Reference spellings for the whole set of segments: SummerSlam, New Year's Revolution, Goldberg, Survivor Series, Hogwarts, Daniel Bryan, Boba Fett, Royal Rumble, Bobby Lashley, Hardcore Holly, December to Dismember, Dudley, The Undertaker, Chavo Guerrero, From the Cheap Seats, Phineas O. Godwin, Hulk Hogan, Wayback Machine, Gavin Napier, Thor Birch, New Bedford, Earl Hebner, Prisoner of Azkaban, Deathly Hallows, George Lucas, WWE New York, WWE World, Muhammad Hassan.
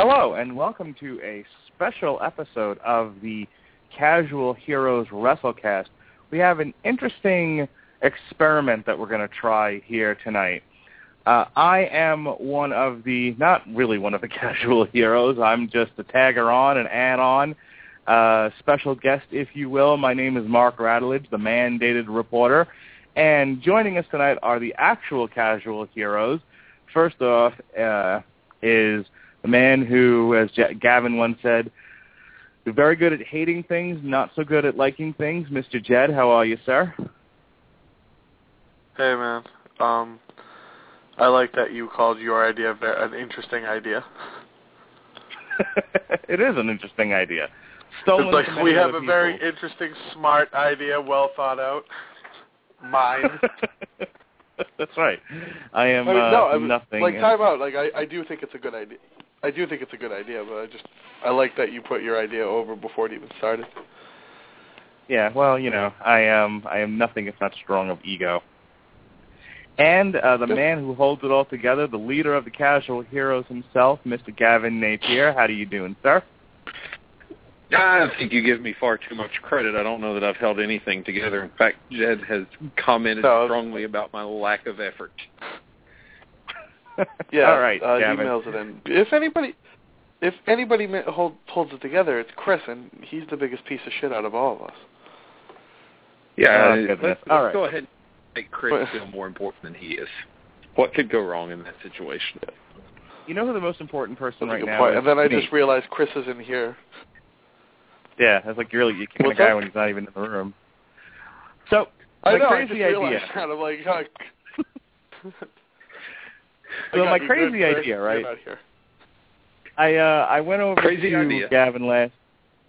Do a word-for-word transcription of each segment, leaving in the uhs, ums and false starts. Hello, and welcome to a special episode of the Casual Heroes Wrestlecast. We have an interesting experiment that we're going to try here tonight. Uh, I am one of the, not really one of the casual heroes. I'm just a tagger-on, an add-on, uh, special guest, if you will. My name is Mark Radulich, the mandated reporter. And joining us tonight are the actual casual heroes. First off uh, is the man who, as J- Gavin once said, is very good at hating things, not so good at liking things. Mister Jed, how are you, sir? Hey, man. Um... I like that you called your idea an interesting idea. It is an interesting idea. Stolen it's like we have a people. Very interesting, smart idea, well thought out. Mine. That's right. I am I mean, no, uh, I was, nothing. Like time out. Like I, I do think it's a good idea. I do think it's a good idea, but I just I like that you put your idea over before it even started. Yeah. Well, you know, I am. I am nothing if not strong of ego. And uh, the man who holds it all together, the leader of the Casual Heroes himself, Mister Gavin Napier. How are you doing, sir? I think you give me far too much credit. I don't know that I've held anything together. In fact, Jed has commented so, strongly about my lack of effort. Yeah, all right, uh, Gavin. Emails it in. If anybody, if anybody hold, holds it together, it's Chris, and he's the biggest piece of shit out of all of us. Yeah, oh, let's, let's all right. Go ahead. Make Chris feel more important than he is. What could go wrong in that situation? You know who the most important person right now point. is? And then I me. just realized Chris isn't here. Yeah, that's like you're really, you kicking a guy that? when he's not even in the room. So, my I know, crazy I idea. Kind of like, huh. So my crazy good, idea, right? I uh, I went over crazy to idea. Gavin last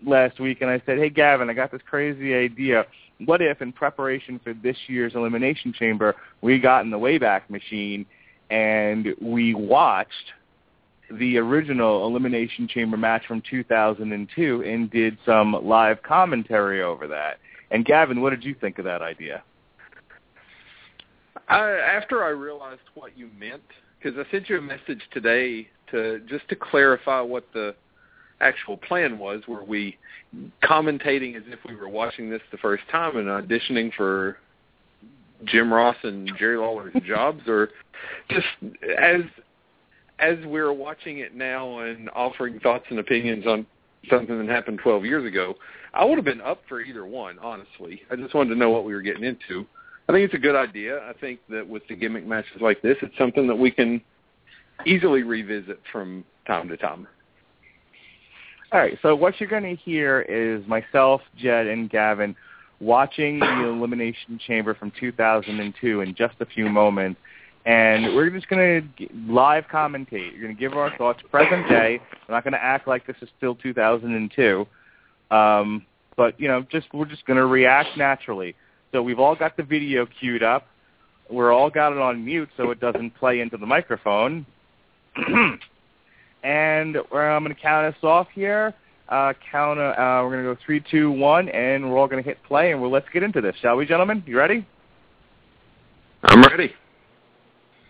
last week and I said, "Hey, Gavin, I got this crazy idea. What if, in preparation for this year's Elimination Chamber, we got in the Wayback Machine and we watched the original Elimination Chamber match from two thousand two and did some live commentary over that?" And, Gavin, what did you think of that idea? I, after I realized what you meant, because I sent you a message today to just to clarify what the actual plan was, were we commentating as if we were watching this the first time and auditioning for Jim Ross and Jerry Lawler's jobs, or just as as we're watching it now and offering thoughts and opinions on something that happened twelve years ago? I would have been up for either one, honestly. I just wanted to know what we were getting into. I think it's a good idea. I think that with the gimmick matches like this, it's something that we can easily revisit from time to time. All right, so what you're going to hear is myself, Jed, and Gavin watching the Elimination Chamber from two thousand two in just a few moments, and we're just going to live commentate. You're going to give our thoughts present day. We're not going to act like this is still two thousand two, um, but you know, just we're just going to react naturally. So we've all got the video queued up. We're all got it on mute so it doesn't play into the microphone. And I'm going to count us off here. Uh, count. Uh, we're going to go three, two, one, and we're all going to hit play, and we'll let's get into this, shall we, gentlemen? You ready? I'm ready.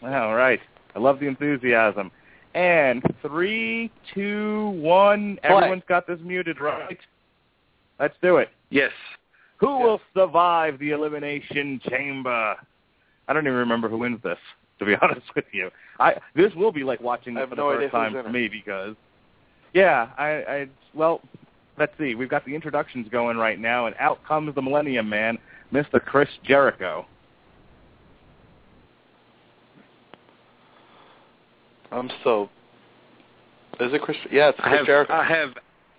All right. I love the enthusiasm. And three, two, one. Play. Everyone's got this muted, right? Let's do it. Yes. Who yes. will survive the Elimination Chamber? I don't even remember who wins this, to be honest with you. I this will be like watching it for the first time for me because, yeah, I, I, well, let's see. We've got the introductions going right now, and out comes the Millennium Man, Mister Chris Jericho. I'm so, is it Chris? Yeah, it's Chris I have, Jericho. I have,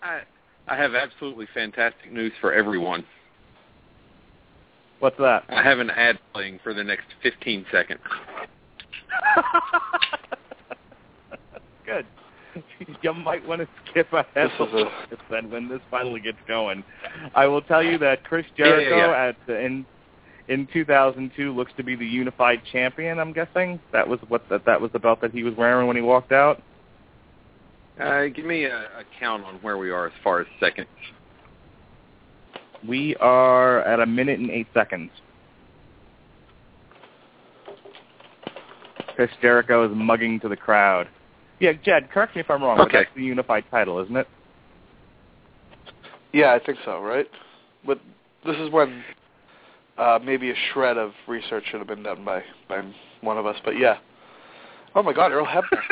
I, I have absolutely fantastic news for everyone. What's that? I have an ad playing for the next fifteen seconds. Good. You might want to skip ahead then when this finally gets going. I will tell you that Chris Jericho yeah, yeah, yeah. at the, in in two thousand two looks to be the unified champion. I'm guessing that was what that that was the belt that he was wearing when he walked out. Uh, give me a, a count on where we are as far as seconds. We are at a minute and eight seconds. Chris Jericho is mugging to the crowd. Yeah, Jed, correct me if I'm wrong, okay. But that's the unified title, isn't it? Yeah, I think so, right? But this is when uh, maybe a shred of research should have been done by, by one of us, but yeah. Oh, my God, Earl Hebner.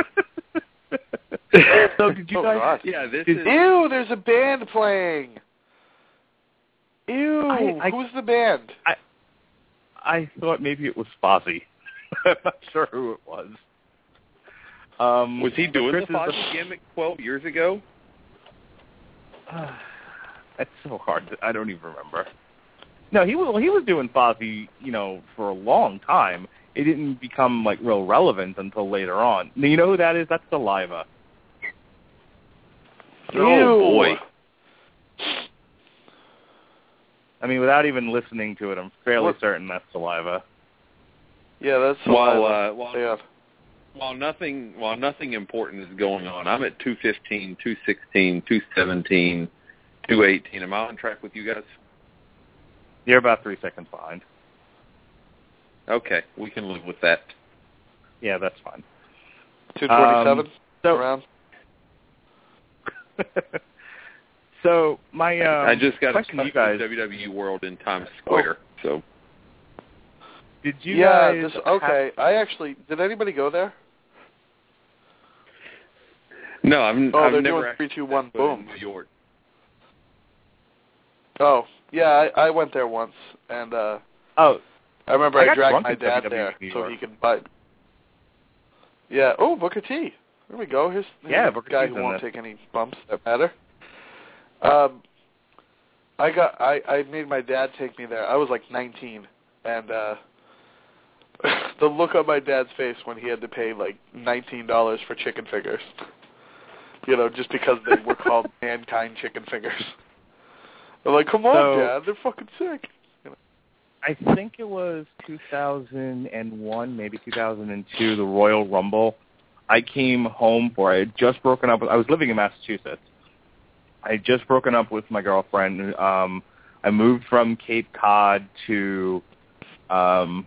So did you oh, guys... God. Yeah, this did, is... Ew, there's a band playing. Ew, I, I, who's the band? I, I thought maybe it was Fozzy. I'm not sure who it was. Um, was he doing Chris the Fozzy the... gimmick twelve years ago? Uh, that's so hard. To, I don't even remember. No, he was he was doing Fozzy, you know, for a long time. It didn't become like real relevant until later on. You know who that is? That's Saliva. Ew. Oh boy. I mean, without even listening to it, I'm fairly what? certain that's Saliva. Yeah, that's Saliva. While, uh, while, yeah. while nothing while nothing important is going on, I'm at two fifteen, two sixteen, two seventeen, two eighteen. Am I on track with you guys? You're about three seconds behind. Okay, we can live with that. Yeah, that's fine. two twenty-seven um, so, around. So my um, I just got question to you guys: W W E World in Times Square. Oh. So did you? Yeah. Guys this, okay. Have... I actually did. Anybody go there? No, I'm. Oh, I've they're never doing three, two, one, boom. New York. Oh yeah, I, I went there once, and uh, oh, I remember I, I dragged my dad W W E there so he could buy. Yeah. Oh, Booker T. There we go. Here's, here's yeah, the guy T's who won't this. take any bumps that matter. Um, I got I, I made my dad take me there. I was like nineteen, and uh, the look on my dad's face when he had to pay like nineteen dollars for chicken fingers, you know, just because they were called Mankind Chicken Fingers. I'm like, come on, so, Dad, they're fucking sick. You know? I think it was two thousand one, maybe two thousand two, the Royal Rumble. I came home for I had just broken up. I was living in Massachusetts. I had just broken up with my girlfriend. Um, I moved from Cape Cod to um,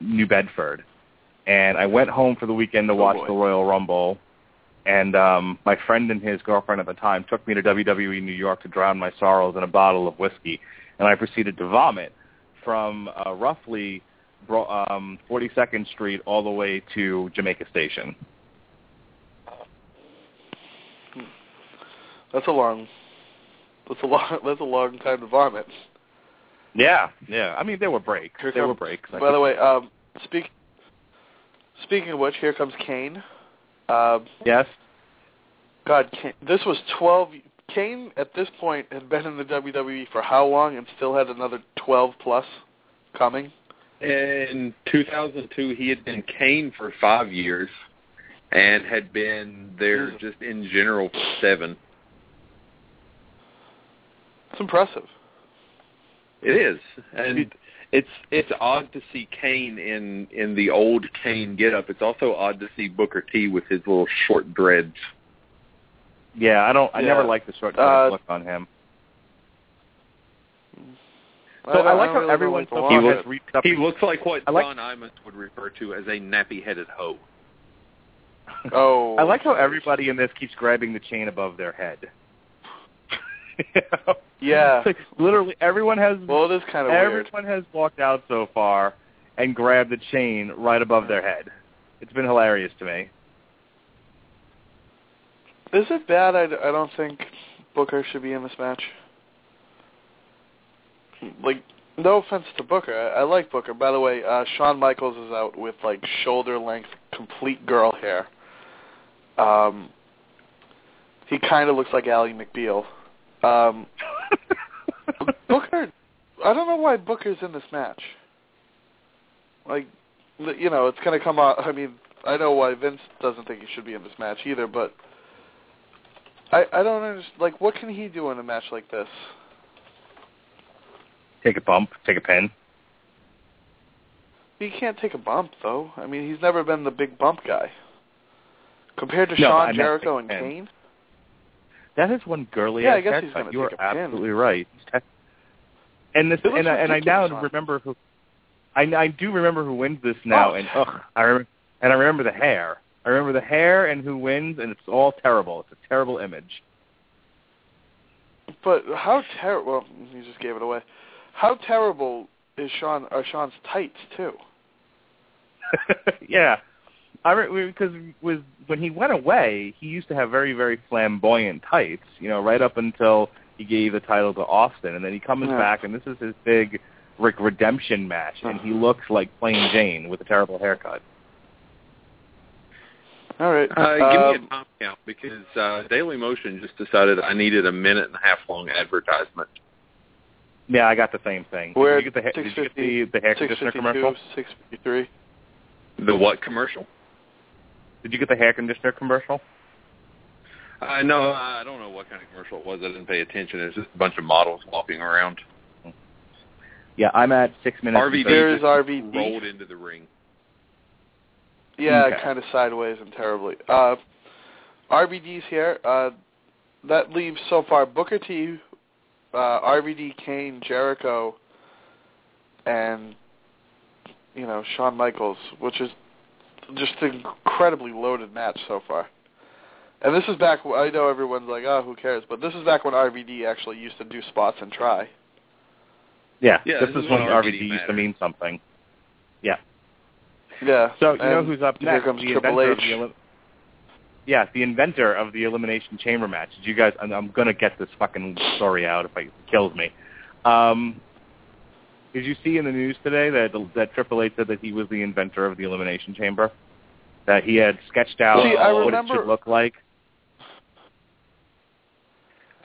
New Bedford, and I went home for the weekend to watch oh the Royal Rumble. And um, my friend and his girlfriend at the time took me to W W E New York to drown my sorrows in a bottle of whiskey, and I proceeded to vomit from uh, roughly um, forty-second Street all the way to Jamaica Station. That's a long, that's a long, that's a long time to vomit. Yeah, yeah. I mean, there were breaks. Here there comes, were breaks. By the way, um, speak, speaking of which, here comes Kane. Um, yes. God, Kane, this was twelve. Kane at this point had been in the W W E for how long, and still had another twelve plus coming. In two thousand two, he had been Kane for five years, and had been there just in general for seven. It's impressive. It is, and it's it's odd to see Kane in, in the old Kane getup. It's also odd to see Booker T with his little short dreads. Yeah, I don't. I yeah. never liked the short dread uh, look on him. So I, I like how really everyone so he looks. Has he looks like what I like, Don Imus would refer to as a nappy-headed hoe. Oh, I like how everybody in this keeps grabbing the chain above their head. You know? Yeah, like literally everyone has. Well, it is kind of weird. Everyone has walked out so far and grabbed the chain right above their head. It's been hilarious to me. Is it bad? I, I don't think Booker should be in this match. Like, no offense to Booker, I, I like Booker. By the way, uh, Shawn Michaels is out with like shoulder length, complete girl hair. Um, he kind of looks like Ally McBeal. Um, Booker, I don't know why Booker's in this match. Like, you know, it's going to come out. I mean, I know why Vince doesn't think he should be in this match either, but I, I don't understand. Like, what can he do in a match like this? Take a bump, take a pin. He can't take a bump, though. I mean, he's never been the big bump guy. Compared to no, Shawn Jericho and Kane? That is one girly yeah, ass haircut. You are absolutely right. And this, and, and I now on. remember who. I, I do remember who wins this now, oh. and ugh, I rem- and I remember the hair. I remember the hair and who wins, and it's all terrible. It's a terrible image. But how terrible... Well, you just gave it away. How terrible is Shawn, are Shawn's tights, too? Yeah. I re- because with, when he went away, he used to have very, very flamboyant tights, you know, right up until he gave the title to Austin. And then he comes yeah. back, and this is his big Rick redemption match, and he looks like Plain Jane with a terrible haircut. All right. Uh, give um, me a time count, because uh, Daily Motion just decided I needed a minute and a half long advertisement. Yeah, I got the same thing. Where, did you get the, did you get the, the hair conditioner commercial? six fifty-three The what commercial? Did you get the hair conditioner commercial? Uh, no, I don't know what kind of commercial it was. I didn't pay attention. It was just a bunch of models walking around. Yeah, I'm at six minutes. R V D just rolled into the ring. Yeah, okay. Kind of sideways and terribly. Uh, R V D's here. Uh, that leaves so far Booker T, uh, R V D, Kane, Jericho, and, you know, Shawn Michaels, which is just an incredibly loaded match so far. And this is back, I know everyone's like, oh, who cares, but this is back when R V D actually used to do spots and try. Yeah, yeah, this, this is when R V D used to mean something. Yeah. Yeah. So you know who's up next? Here comes the Triple H. Elim- yeah, the inventor of the Elimination Chamber match. Did you guys? I'm, I'm gonna get this fucking story out if I, it kills me. Um, did you see in the news today that that Triple H said that he was the inventor of the Elimination Chamber? That he had sketched out see, what remember- it should look like.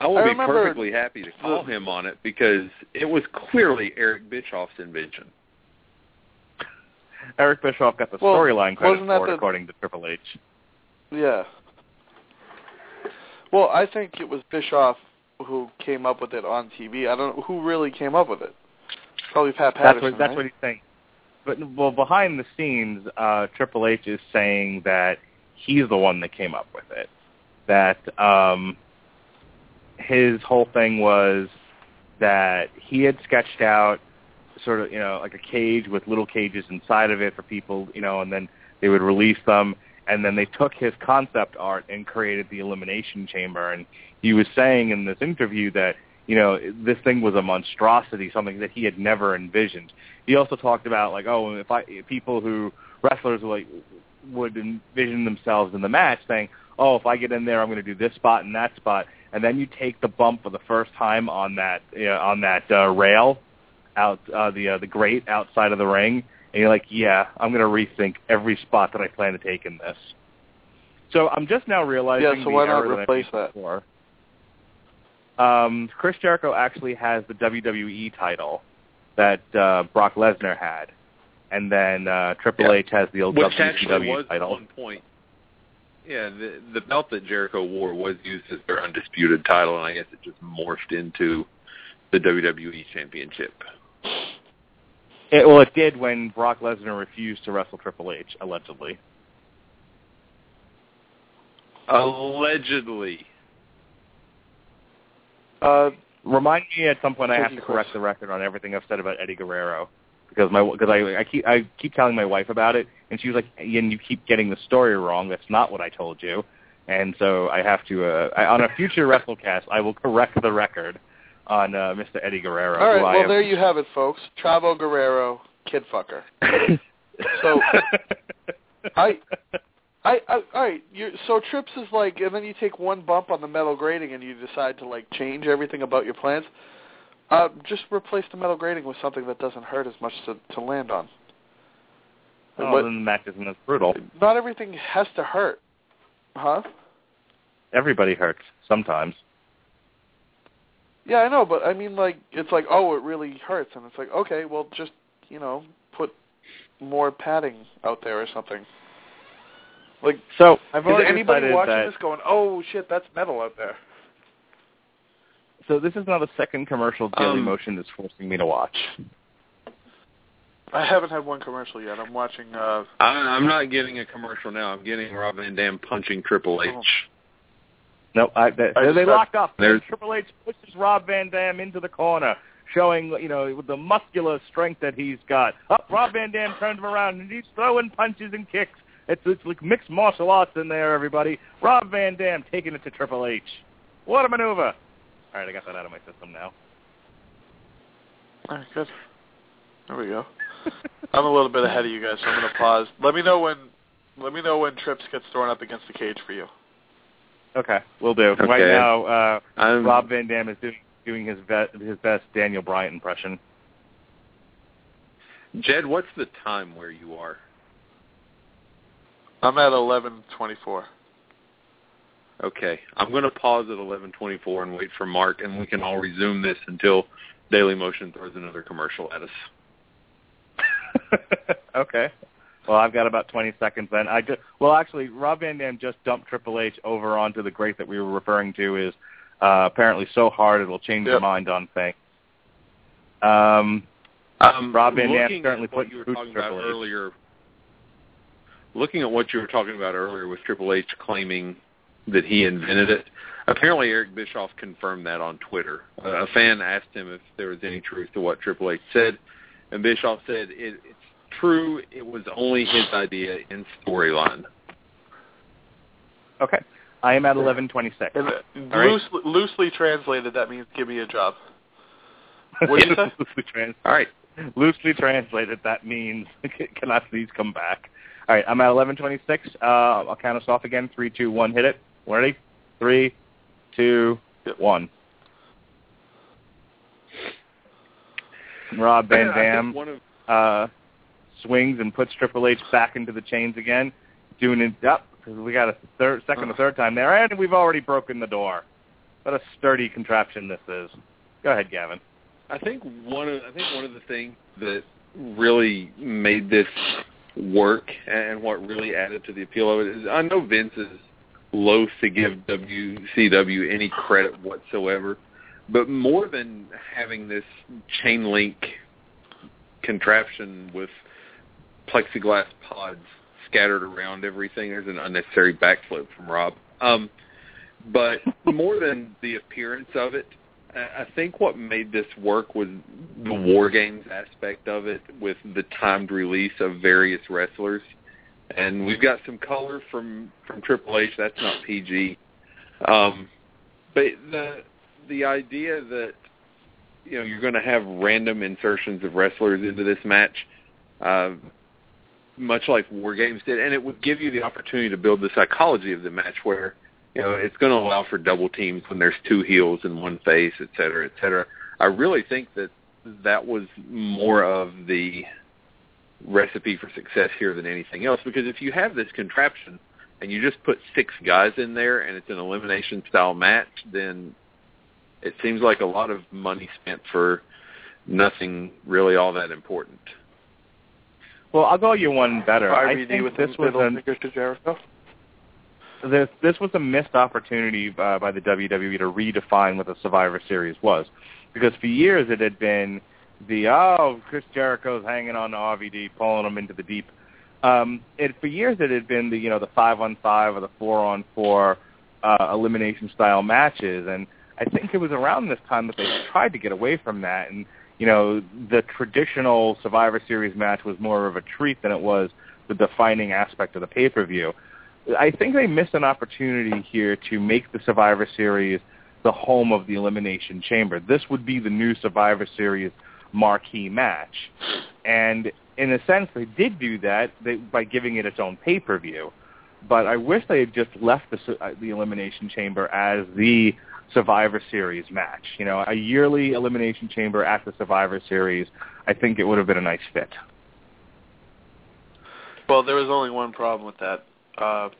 I will I be perfectly happy to call him on it because it was clearly Eric Bischoff's invention. Eric Bischoff got the well, storyline credit for it, the... according to Triple H. Yeah. Well, I think it was Bischoff who came up with it on T V. I don't know who really came up with it. Probably Pat Patterson. That's what, that's right? what he's saying. But well, behind the scenes, uh, Triple H is saying that he's the one that came up with it. That. Um, His whole thing was that he had sketched out sort of, you know, like a cage with little cages inside of it for people, you know, and then they would release them. And then they took his concept art and created the Elimination Chamber. And he was saying in this interview that, you know, this thing was a monstrosity, something that he had never envisioned. He also talked about, like, oh, if I people who, wrestlers like, would envision themselves in the match saying, oh, if I get in there, I'm going to do this spot and that spot. And then you take the bump for the first time on that you know, on that uh, rail, out uh, the uh, the grate outside of the ring, and you're like, yeah, I'm going to rethink every spot that I plan to take in this. So I'm just now realizing yeah, so the why not error replace that I made before. Um, Chris Jericho actually has the W W E title that uh, Brock Lesnar had, and then uh, Triple yeah. H has the old Which W C W title. Which one point. Yeah, the, the belt that Jericho wore was used as their undisputed title, and I guess it just morphed into the W W E Championship. It, well, it did when Brock Lesnar refused to wrestle Triple H, allegedly. Allegedly. Uh, Remind me at some point I have to correct the record on everything I've said about Eddie Guerrero. Because my, because I, I keep I keep telling my wife about it, and she was like, "Ian, you keep getting the story wrong. That's not what I told you." And so I have to, uh, I, on a future WrestleCast, I will correct the record on uh, Mister Eddie Guerrero. All right, well, have... there you have it, folks. Chavo Guerrero, kid fucker. So, I, I, I, all right, you're, so Trips is like, and then you take one bump on the metal grating, and you decide to, like, change everything about your plans. Uh, just replace the metal grating with something that doesn't hurt as much to, to land on. Oh, but then the match isn't as brutal. Not everything has to hurt. Huh? Everybody hurts, sometimes. Yeah, I know, but I mean, like, it's like, oh, it really hurts, and it's like, okay, well, just, you know, put more padding out there or something. Like, so, I've is anybody watching that... this going, oh, shit, that's metal out there? So this is not the second commercial Daily um, Motion that's forcing me to watch. I haven't had one commercial yet. I'm watching... Uh, I, I'm not getting a commercial now. I'm getting Rob Van Dam punching Triple H. Oh. No, I, they, I they locked up. Triple H pushes Rob Van Dam into the corner, showing, you know, with the muscular strength that he's got. Up, Rob Van Dam turns him around, and he's throwing punches and kicks. It's, it's like mixed martial arts in there, everybody. Rob Van Dam taking it to Triple H. What a maneuver. All right, I got that out of my system now. All right, good. There we go. I'm a little bit ahead of you guys, so I'm going to pause. Let me know when Let me know when Trips gets thrown up against the cage for you. Okay, will do. Okay. Right now, uh, Rob Van Dam is doing, doing his, vet, his best Daniel Bryan impression. Jed, what's the time where you are? I'm at eleven twenty-four. Okay. I'm going to pause at eleven twenty-four and wait for Mark, and we can all resume this until Daily Motion throws another commercial at us. Okay. Well, I've got about twenty seconds then. I just, well, actually, Rob Van Dam just dumped Triple H over onto the grate that we were referring to is uh, apparently so hard it'll change yep. your mind on things. Um, um, Rob Van Dam currently put you were talking about earlier. Looking at what you were talking about earlier with Triple H claiming that he invented it, apparently Eric Bischoff confirmed that on Twitter. Uh, a fan asked him if there was any truth to what Triple H said, and Bischoff said it, it's true. It was only his idea in storyline. Okay. I am at eleven twenty-six. Loose, right. Loosely translated, that means give me a job. What did you say? Loosely trans- All right. Loosely translated, that means can I please come back? All right, I'm at eleven twenty-six. Uh, I'll count us off again. Three, two, one. Hit it. Ready? Three, two, one. Rob Van Dam of- uh, swings and puts Triple H back into the chains again. Doing it up because we got a third, second or third time there, and we've already broken the door. What a sturdy contraption this is. Go ahead, Gavin. I think one of I think one of the things that really made this work and what really added to the appeal of it is I know Vince is loath to give W C W any credit whatsoever, but more than having this chain link contraption with plexiglass pods scattered around everything, there's an unnecessary backflip from Rob. Um, but more than the appearance of it, I think what made this work was the War Games aspect of it with the timed release of various wrestlers. And we've got some color from, from Triple H. That's not P G. Um, but the the idea that, you know, you're going to have random insertions of wrestlers into this match, uh, much like War Games did, and it would give you the opportunity to build the psychology of the match where, you know, it's going to allow for double teams when there's two heels and one face, et cetera, et cetera. I really think that that was more of the recipe for success here than anything else, because if you have this contraption and you just put six guys in there and it's an elimination-style match, then it seems like a lot of money spent for nothing really all that important. Well, I'll go you one better. I think with this was a... This, this was a missed opportunity uh, by the W W E to redefine what the Survivor Series was, because for years it had been the, oh, Chris Jericho's hanging on to R V D, pulling him into the deep. Um, it, for years it had been the, you know, the five-on-five or the four-on-four uh, elimination-style matches, and I think it was around this time that they tried to get away from that, and, you know, the traditional Survivor Series match was more of a treat than it was the defining aspect of the pay-per-view. I think they missed an opportunity here to make the Survivor Series the home of the Elimination Chamber. This would be the new Survivor Series marquee match. And in a sense, they did do that they, by giving it its own pay-per-view. But I wish they had just left the, uh, the Elimination Chamber as the Survivor Series match. You know, a yearly Elimination Chamber at the Survivor Series, I think it would have been a nice fit. Well, there was only one problem with that. Uh,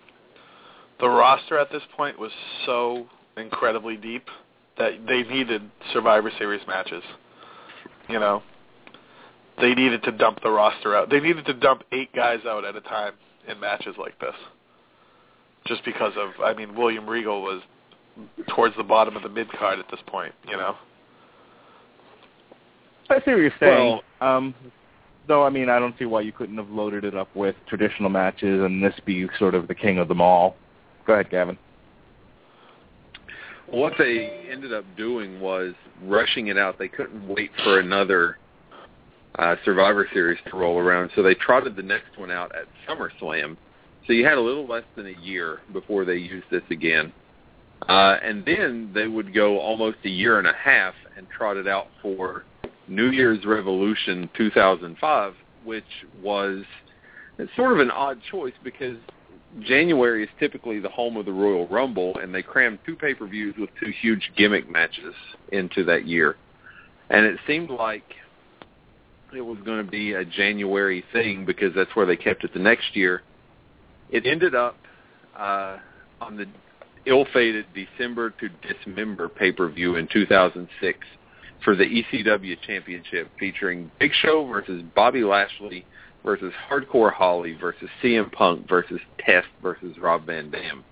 the roster at this point was so incredibly deep that they needed Survivor Series matches. You know, they needed to dump the roster out. They needed to dump eight guys out at a time in matches like this. Just because of, I mean, William Regal was towards the bottom of the mid-card at this point, you know. I see what you're saying. Well, um... Though, I mean, I don't see why you couldn't have loaded it up with traditional matches and this be sort of the king of them all. Go ahead, Gavin. What they ended up doing was rushing it out. They couldn't wait for another uh, Survivor Series to roll around, so they trotted the next one out at SummerSlam So you had a little less than a year before they used this again. Uh, and then they would go almost a year and a half and trot it out for New Year's Revolution two thousand five, which was sort of an odd choice because January is typically the home of the Royal Rumble, and they crammed two pay-per-views with two huge gimmick matches into that year. And it seemed like it was going to be a January thing because that's where they kept it the next year. It ended up uh, on the ill-fated December to Dismember pay-per-view in two thousand six for the E C W Championship, featuring Big Show versus Bobby Lashley versus Hardcore Holly versus C M Punk versus Test versus Rob Van Dam.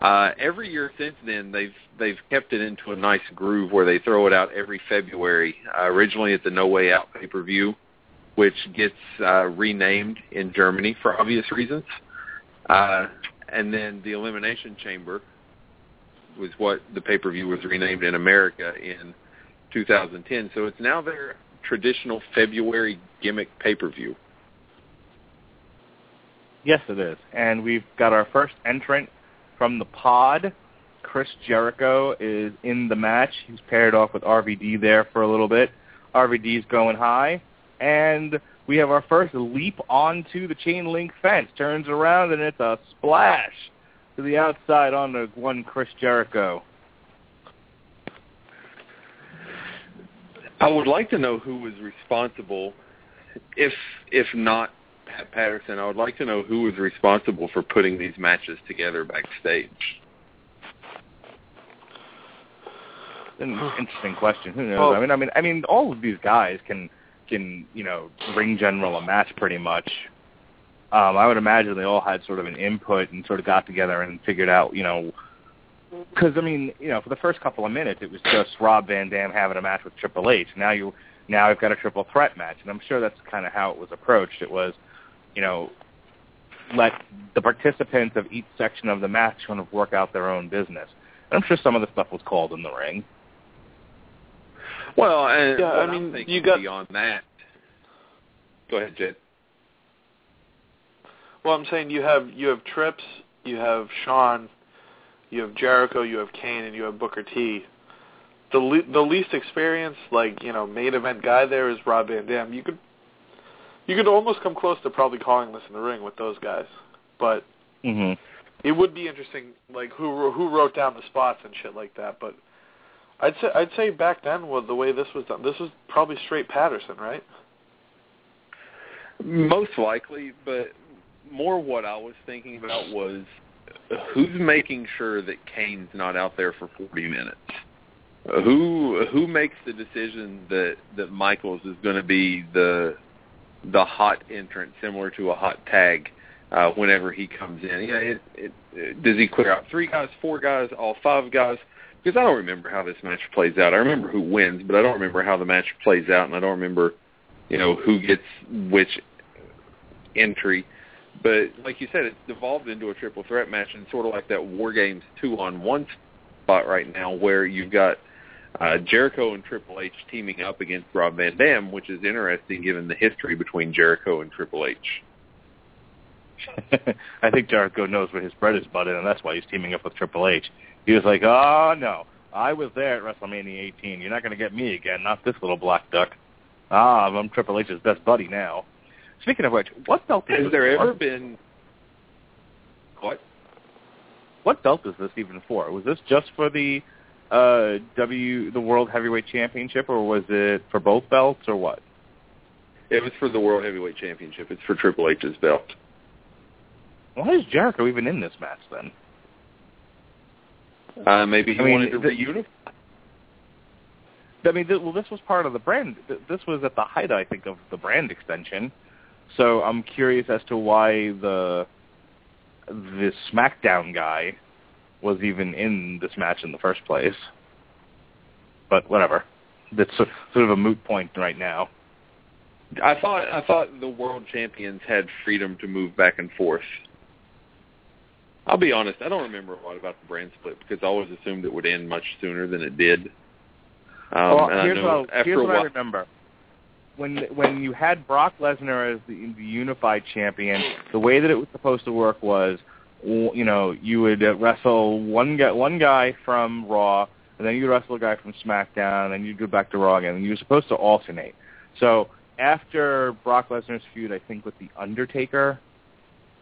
Uh, every year since then, they've they've kept it into a nice groove where they throw it out every February, uh, originally at the No Way Out pay-per-view, which gets uh, renamed in Germany for obvious reasons. Uh, and then the Elimination Chamber was what the pay-per-view was renamed in America in two thousand ten. So it's now their traditional February gimmick pay-per-view. Yes, it is. And we've got our first entrant from the pod. Chris Jericho is in the match. He's paired off with R V D there for a little bit. R V D's going high. And we have our first leap onto the chain link fence. Turns around, and it's a splash to the outside on the one Chris Jericho. I would like to know who was responsible, if if not Pat Patterson. I would like to know who was responsible for putting these matches together backstage. Interesting question. Who knows? Oh. I mean, I mean, I mean, all of these guys can can you know ring general a match pretty much. Um, I would imagine they all had sort of an input and sort of got together and figured out, you know, because I mean, you know, for the first couple of minutes it was just Rob Van Dam having a match with Triple H. Now you now you've got a triple threat match, and I'm sure that's kind of how it was approached. It was, you know, let the participants of each section of the match kind of work out their own business. And I'm sure some of the stuff was called in the ring. Well, and yeah, I mean, you got beyond that. Go ahead, Jed. Well, I'm saying you have you have Trips, you have Shawn, you have Jericho, you have Kane, and you have Booker T. The le- the least experienced, like you know, main event guy there is Rob Van Dam. You could. You could almost come close to probably calling this in the ring with those guys, but mm-hmm. It would be interesting, like who who wrote down the spots and shit like that. But I'd say I'd say back then, well, the way this was done, this was probably straight Patterson, right? Most likely, but more what I was thinking about was who's making sure that Kane's not out there for forty minutes. Who who makes the decision that that Michaels is going to be the the hot entrant, similar to a hot tag, uh, whenever he comes in. You know, it, it, it, does he clear out three guys, four guys, all five guys? Because I don't remember how this match plays out. I remember who wins, but I don't remember how the match plays out, and I don't remember, you know, who gets which entry. But like you said, it's devolved into a triple threat match, and sort of like that War Games two-on-one spot right now where you've got Uh, Jericho and Triple H teaming up against Rob Van Dam, which is interesting given the history between Jericho and Triple H. I think Jericho knows where his bread is buttered, and that's why he's teaming up with Triple H. He was like, oh, no, I was there at WrestleMania eighteen. You're not going to get me again, not this little black duck. Ah, I'm Triple H's best buddy now. Speaking of which, what belt is this? Has there ever been... What? What belt is this even for? Was this just for the... Uh, w the World Heavyweight Championship, or was it for both belts, or what? It was for the World Heavyweight Championship. It's for Triple H's belt. Why is Jericho even in this match then? Uh, maybe he I mean, wanted to the, reunify. I mean, th- well, this was part of the brand. Th- this was at the height, I think, of the brand extension. So I'm curious as to why the the SmackDown guy was even in this match in the first place. But whatever. That's a, sort of a moot point right now. I thought I thought the world champions had freedom to move back and forth. I'll be honest, I don't remember a lot about the brand split because I always assumed it would end much sooner than it did. Um, well, and here's, I know what, after here's what I remember. when when you had Brock Lesnar as the, the unified champion, the way that it was supposed to work was, you know, you would wrestle one guy, one guy from Raw, and then you would wrestle a guy from SmackDown, and then you'd go back to Raw again. And you were supposed to alternate. So after Brock Lesnar's feud, I think, with The Undertaker,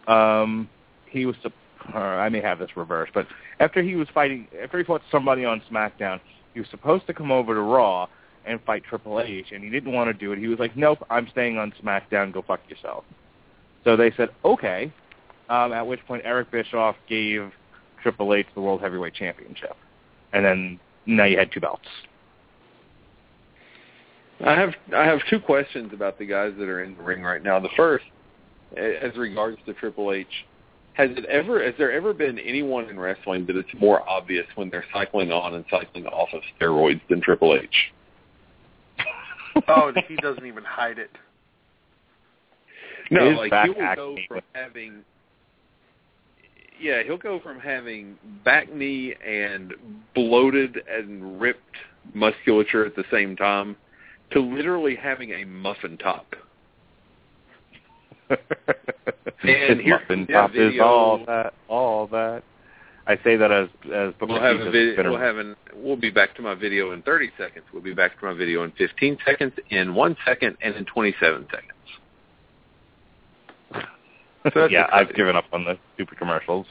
um, he was – I may have this reversed, but after he was fighting – after he fought somebody on SmackDown, he was supposed to come over to Raw and fight Triple H, and he didn't want to do it. He was like, nope, I'm staying on SmackDown. Go fuck yourself. So they said, okay, um, at which point Eric Bischoff gave Triple H the World Heavyweight Championship. And then now you had two belts. I have I have two questions about the guys that are in the ring right now. The first, as regards to Triple H, has it ever has there ever been anyone in wrestling that it's more obvious when they're cycling on and cycling off of steroids than Triple H? Oh, he doesn't even hide it. No, like he will go from having yeah, he'll go from having back knee and bloated and ripped musculature at the same time to literally having a muffin top. And here, muffin top is all that, all that. I say that as as Booker we'll have a video, we'll have an, we'll be back to my video in thirty seconds. We'll be back to my video in fifteen seconds, in one second, and in twenty-seven seconds. So yeah, I've it. given up on the stupid commercials.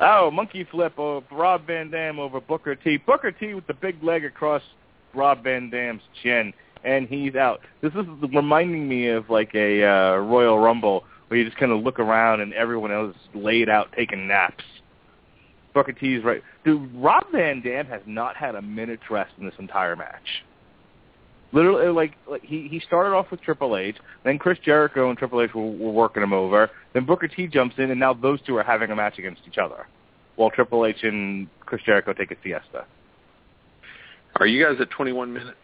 Oh, monkey flip! Oh, Rob Van Dam over Booker T. Booker T with the big leg across Rob Van Dam's chin, and he's out. This is reminding me of like a uh, Royal Rumble where you just kind of look around and everyone else is laid out taking naps. Booker T's right. Dude, Rob Van Dam has not had a minute's rest in this entire match. Literally, like, like he, he started off with Triple H, then Chris Jericho and Triple H were, were working him over, then Booker T jumps in, and now those two are having a match against each other while Triple H and Chris Jericho take a siesta. Are you guys at twenty-one minutes?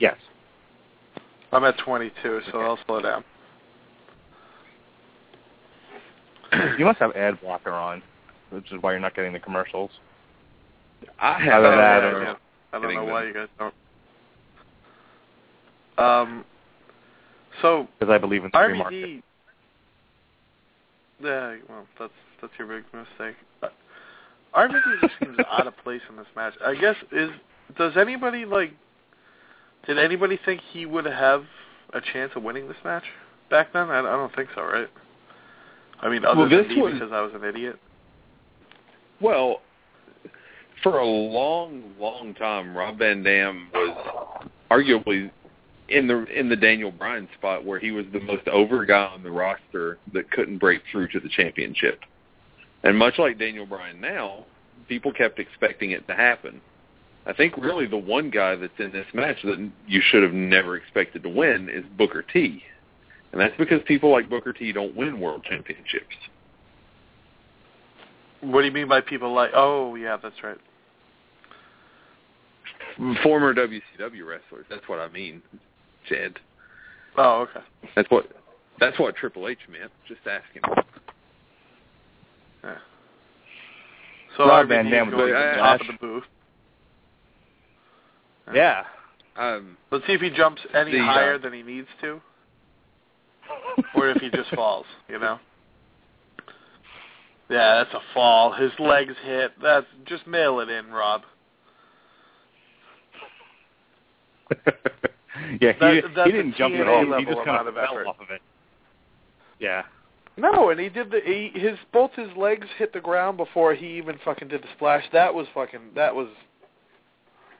Yes. I'm at twenty-two, so okay. I'll slow down. You must have ad blocker on, which is why you're not getting the commercials. I have Either that. Or yeah. I don't know why them. you guys don't. Um, so, because I believe in the free market. Yeah, well, that's that's your big mistake. But R V D just seems out of place in this match. I guess, is does anybody, like, did anybody think he would have a chance of winning this match back then? I, I don't think so, right? I mean, other well, than me, was, because I was an idiot. Well, for a long, long time, Rob Van Dam was arguably in the in the Daniel Bryan spot where he was the most over guy on the roster that couldn't break through to the championship. And much like Daniel Bryan now, people kept expecting it to happen. I think really the one guy that's in this match that you should have never expected to win is Booker T. And that's because people like Booker T don't win world championships. What do you mean by people like... Oh, yeah, that's right. Former W C W wrestlers. That's what I mean, Jed. Oh, okay. That's what that's what Triple H meant. Just asking. Yeah. So Rob Van Dam was at the top of the booth. Yeah. Um, Let's see if he jumps any the, uh, higher than he needs to, or if he just falls, you know? Yeah, that's a fall. His legs hit. That's just mail it in, Rob. Yeah, he, that, he didn't jump at all. He just kind of fell off of it. Yeah. No, and he did the he, his both his legs hit the ground before he even fucking did the splash. That was fucking that was.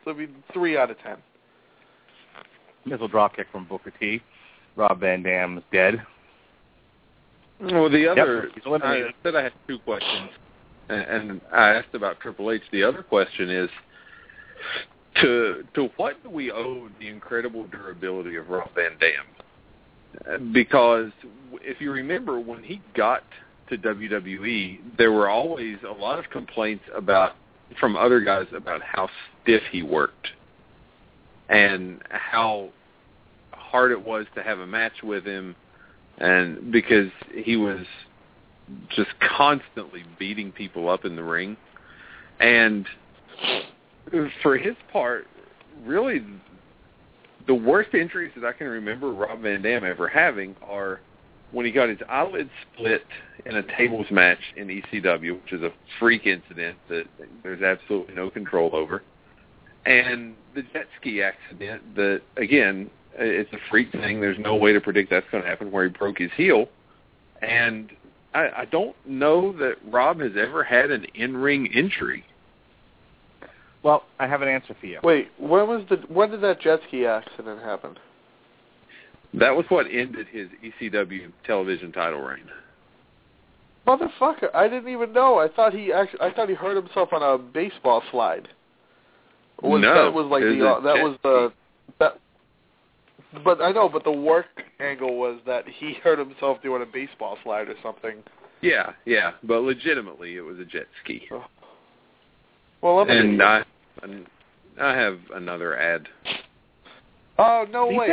So it'd be three out of ten. Missile dropkick from Booker T. Rob Van Dam is dead. Well, the other, yep, I said I had two questions, and, and I asked about Triple H. The other question is, to to what do we owe the incredible durability of Rob Van Dam? Because if you remember, when he got to W W E, there were always a lot of complaints about from other guys about how stiff he worked and how hard it was to have a match with him, and because he was just constantly beating people up in the ring. And for his part, really the worst injuries that I can remember Rob Van Dam ever having are when he got his eyelid split in a tables match in E C W, which is a freak incident that there's absolutely no control over, and the jet ski accident that, again, it's a freak thing. There's no way to predict that's going to happen, where he broke his heel. And I, I don't know that Rob has ever had an in-ring injury. Well, I have an answer for you. Wait, when was the when did that jet ski accident happen? That was what ended his E C W television title reign. Motherfucker! I didn't even know. I thought he actually, I thought he hurt himself on a baseball slide. Was, no, that was like the that was the that. But I know, but the work angle was that he hurt himself doing a baseball slide or something. Yeah, yeah, but legitimately, it was a jet ski. Oh. Well, let me and I, I have another ad. Oh no way!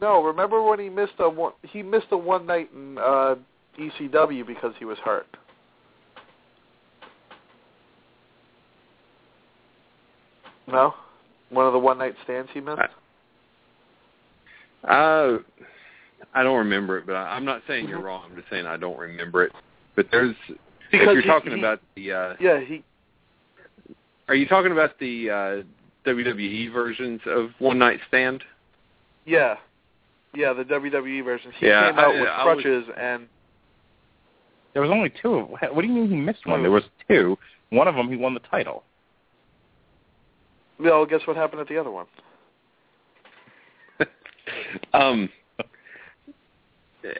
No, remember when he missed a one, he missed a one night in uh, E C W because he was hurt. No, one of the one night stands he missed. Uh, I don't remember it, but I, I'm not saying you're wrong. I'm just saying I don't remember it. But there's because if you're he, talking he, about the uh, yeah he. Are you talking about the uh, W W E versions of One Night Stand? Yeah. Yeah, the W W E version. He yeah, came out I, with I crutches was, and... There was only two. What do you mean he missed one? There was two. One of them, he won the title. Well, guess what happened at the other one? um,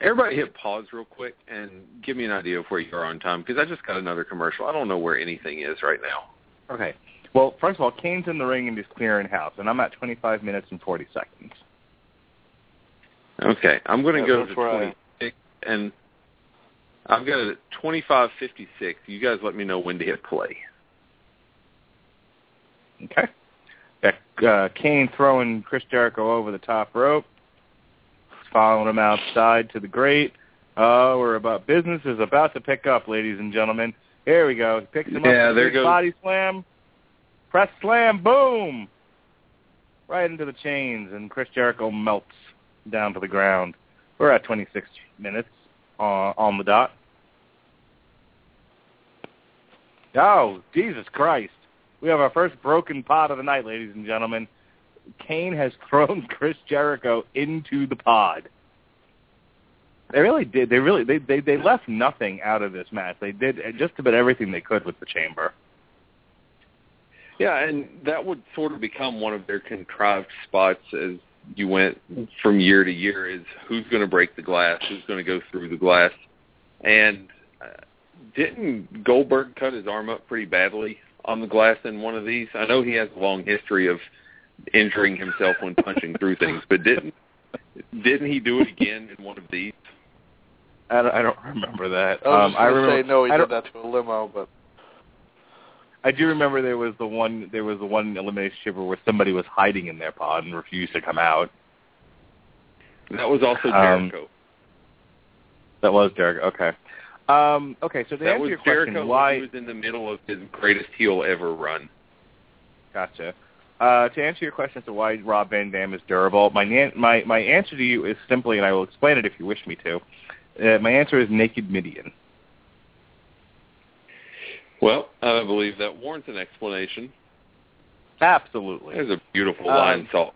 everybody hit pause real quick and give me an idea of where you are on time, because I just got another commercial. I don't know where anything is right now. Okay. Well, first of all, Kane's in the ring and he's clearing house, and I'm at twenty-five minutes and forty seconds. Okay. I'm going to go to twenty-six, I... and I've got it at twenty-five fifty-six. You guys let me know when to hit play. Okay. Uh, Kane throwing Chris Jericho over the top rope, following him outside to the grate. Uh, we're about business is about to pick up, ladies and gentlemen. Here we go. He picks him yeah, up. There goes. Body slam. Press slam. Boom. Right into the chains, and Chris Jericho melts down to the ground. We're at twenty-six minutes uh, on the dot. Oh, Jesus Christ. We have our first broken pod of the night, ladies and gentlemen. Kane has thrown Chris Jericho into the pod. They really did. They really they, they, they left nothing out of this match. They did just about everything they could with the chamber. Yeah, and that would sort of become one of their contrived spots as you went from year to year, is who's going to break the glass, who's going to go through the glass. And uh, didn't Goldberg cut his arm up pretty badly on the glass in one of these? I know he has a long history of injuring himself when punching through things, but didn't didn't he do it again in one of these? I don't, I don't remember that. I was um, I remember. Say, no, he I did that to a limo, but I do remember there was the one. There was the one elimination chamber where somebody was hiding in their pod and refused to come out. That was also Jericho. Um, that was Jericho. Okay. Um, okay. So to that answer was your question, Jericho, why he was in the middle of his greatest heel ever run? Gotcha. Uh, to answer your question as to why Rob Van Dam is durable, my nan- my my answer to you is simply, and I will explain it if you wish me to. Uh, my answer is naked Midian. Well, I believe that warrants an explanation. Absolutely. There's a beautiful um, line salt.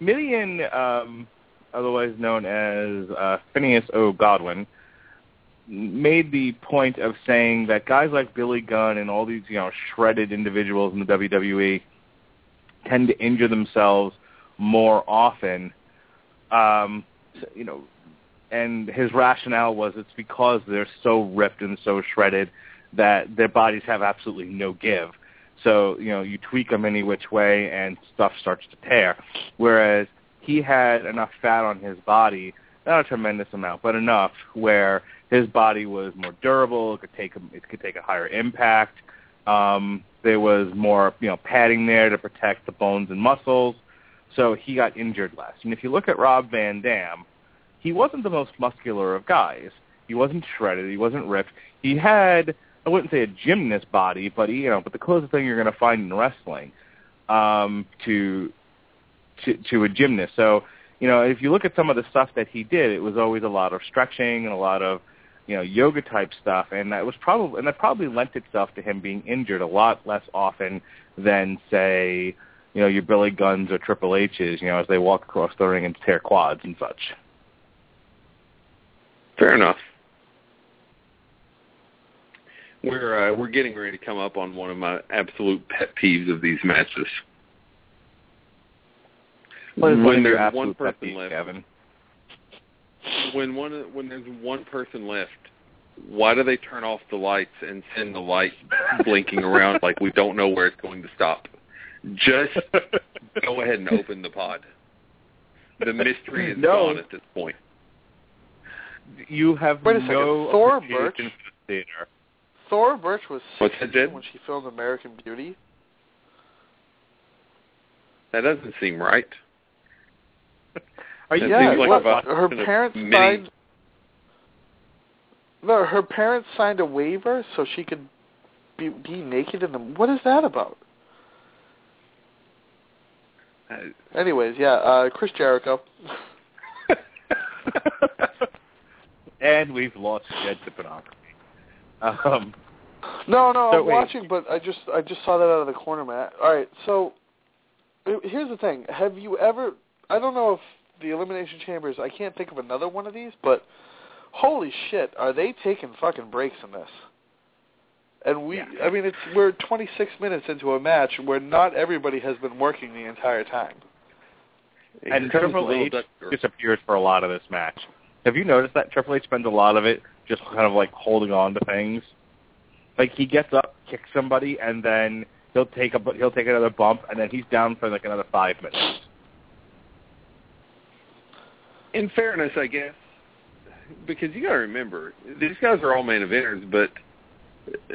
Midian, um, otherwise known as uh, Phineas O. Godwin, made the point of saying that guys like Billy Gunn and all these, you know, shredded individuals in the W W E tend to injure themselves more often. Um, you know. And his rationale was it's because they're so ripped and so shredded that their bodies have absolutely no give. So, you know, you tweak them any which way and stuff starts to tear. Whereas he had enough fat on his body, not a tremendous amount, but enough where his body was more durable, it could take a, it could take a higher impact. Um, there was more, you know, padding there to protect the bones and muscles. So he got injured less. And if you look at Rob Van Dam, he wasn't the most muscular of guys. He wasn't shredded. He wasn't ripped. He had, I wouldn't say a gymnast body, but he, you know, but the closest thing you're going to find in wrestling. um, to, to to a gymnast. So, you know, if you look at some of the stuff that he did, it was always a lot of stretching and a lot of, you know, yoga type stuff, and that was probably and that probably lent itself to him being injured a lot less often than, say, you know, your Billy Gunn's or Triple H's, you know, as they walk across the ring and tear quads and such. Fair enough. We're uh, we're getting ready to come up on one of my absolute pet peeves of these matches. When, when there's one person peeve, left, Kevin? When one when there's one person left, why do they turn off the lights and send the light blinking around like we don't know where it's going to stop? Just go ahead and open the pod. The mystery is no. gone at this point. You have Wait a no Thor Birch. The theater. Thor Birch was sixteen when she filmed American Beauty. That doesn't seem right. Are you yeah, seems like well, her parents signed. No, her parents signed a waiver so she could be, be naked in the. What is that about? Uh, Anyways, yeah, uh, Chris Jericho. And we've lost Jed to pornography. Um, no, no, so I'm wait. watching, but I just I just saw that out of the corner, Matt. All right, so here's the thing. Have you ever... I don't know if the Elimination Chambers... I can't think of another one of these, but holy shit, are they taking fucking breaks in this? And we... Yeah. I mean, it's we're twenty-six minutes into a match where not everybody has been working the entire time. And Triple H disappears for a lot of this match. Have you noticed that Triple H spends a lot of it just kind of like holding on to things? Like he gets up, kicks somebody, and then he'll take a he'll take another bump, and then he's down for like another five minutes. In fairness, I guess, because you got to remember these guys are all main eventers, but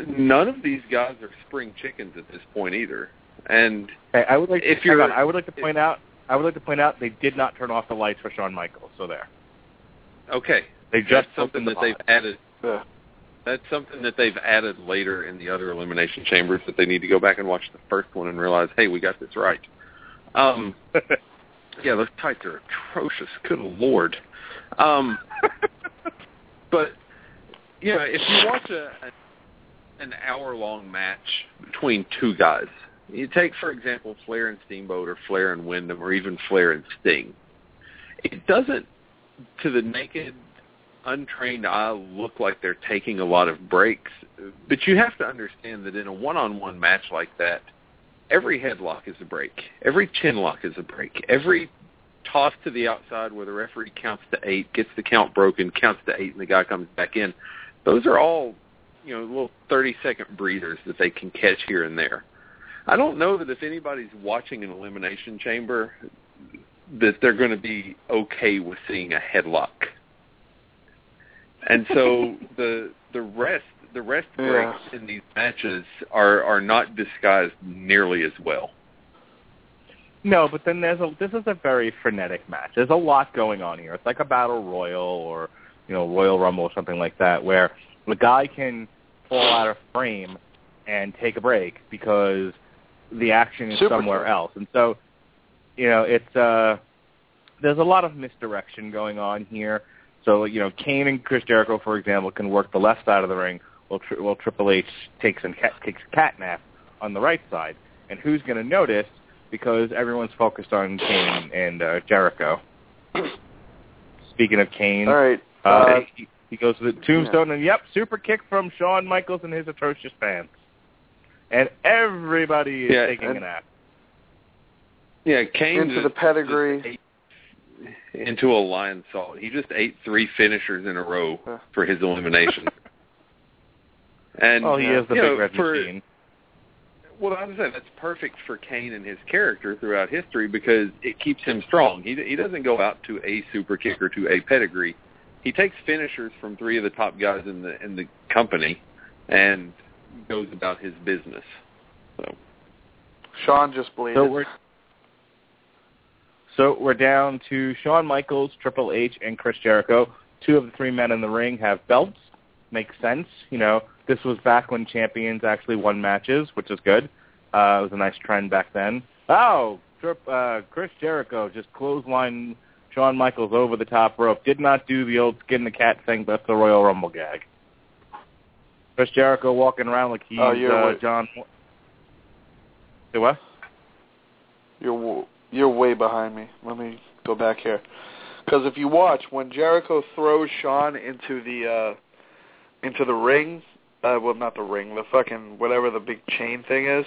none of these guys are spring chickens at this point either. And hey, I would like to, if you're, on, I would like to point if, out I would like to point out they did not turn off the lights for Shawn Michaels, so there. Okay, they just that's something that they've added. Yeah. That's something that they've added later in the other Elimination Chambers that they need to go back and watch the first one and realize, hey, we got this right. Um, yeah, those tights are atrocious. Good Lord. Um, but you know, if you watch a, an hour-long match between two guys, you take, for example, Flair and Steamboat or Flair and Wyndham or even Flair and Sting. It doesn't. To the naked, untrained eye, look like they're taking a lot of breaks. But you have to understand that in a one-on-one match like that, every headlock is a break. Every chin lock is a break. Every toss to the outside where the referee counts to eight, gets the count broken, counts to eight, and the guy comes back in. Those are all, you know, little thirty-second breathers that they can catch here and there. I don't know that if anybody's watching an Elimination Chamber that they're going to be okay with seeing a headlock. And so the the rest the rest breaks yeah. in these matches are, are not disguised nearly as well. No, but then there's a this is a very frenetic match. There's a lot going on here. It's like a battle royal or, you know, Royal Rumble or something like that where the guy can fall out of frame and take a break because the action is Super somewhere cool. else. And so You know, it's uh, there's a lot of misdirection going on here. So, you know, Kane and Chris Jericho, for example, can work the left side of the ring while, tri- while Triple H takes and cat- takes a catnap on the right side. And who's going to notice because everyone's focused on Kane and uh, Jericho. Speaking of Kane, all right. uh, uh, he, he goes to the tombstone, yeah. and, yep, super kick from Shawn Michaels and his atrocious fans. And everybody is yeah, taking and- a nap. Yeah, Kane into just, the pedigree, ate, into a lion salt. He just ate three finishers in a row uh. for his elimination. And oh, he uh, is the big know, red for, machine. Well, I was saying that's perfect for Kane and his character throughout history because it keeps him strong. He he doesn't go out to a super kick or to a pedigree. He takes finishers from three of the top guys in the in the company, and goes about his business. So, Shawn just believed. So we're So we're down to Shawn Michaels, Triple H, and Chris Jericho. Two of the three men in the ring have belts. Makes sense. You know, this was back when champions actually won matches, which is good. Uh, it was a nice trend back then. Oh, uh, Chris Jericho just clotheslined Shawn Michaels over the top rope. Did not do the old skin the cat thing, but that's the Royal Rumble gag. Chris Jericho walking around like he's oh, uh, John... Hey, what? You're, you're way behind me. Let me go back here. Because if you watch, when Jericho throws Shawn into the uh, into the ring, uh, well, not the ring, the fucking whatever the big chain thing is,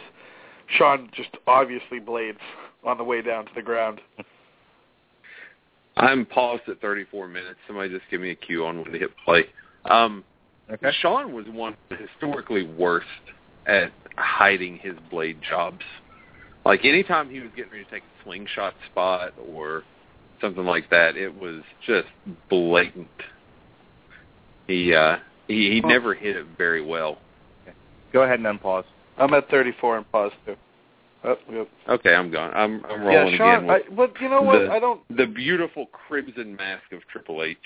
Shawn just obviously blades on the way down to the ground. I'm paused at thirty-four minutes. Somebody just give me a cue on when to hit play. Um, okay. Shawn was one of the historically worst at hiding his blade jobs. Like, anytime he was getting ready to take a slingshot spot or something like that, it was just blatant. He uh, he, he never hit it very well. Okay. Go ahead and unpause. I'm at thirty-four and pause too. Oh, yep. Okay, I'm gone. I'm I'm rolling yeah, Shawn, again. With I, but you know what? The, I don't. The beautiful crimson mask of Triple H.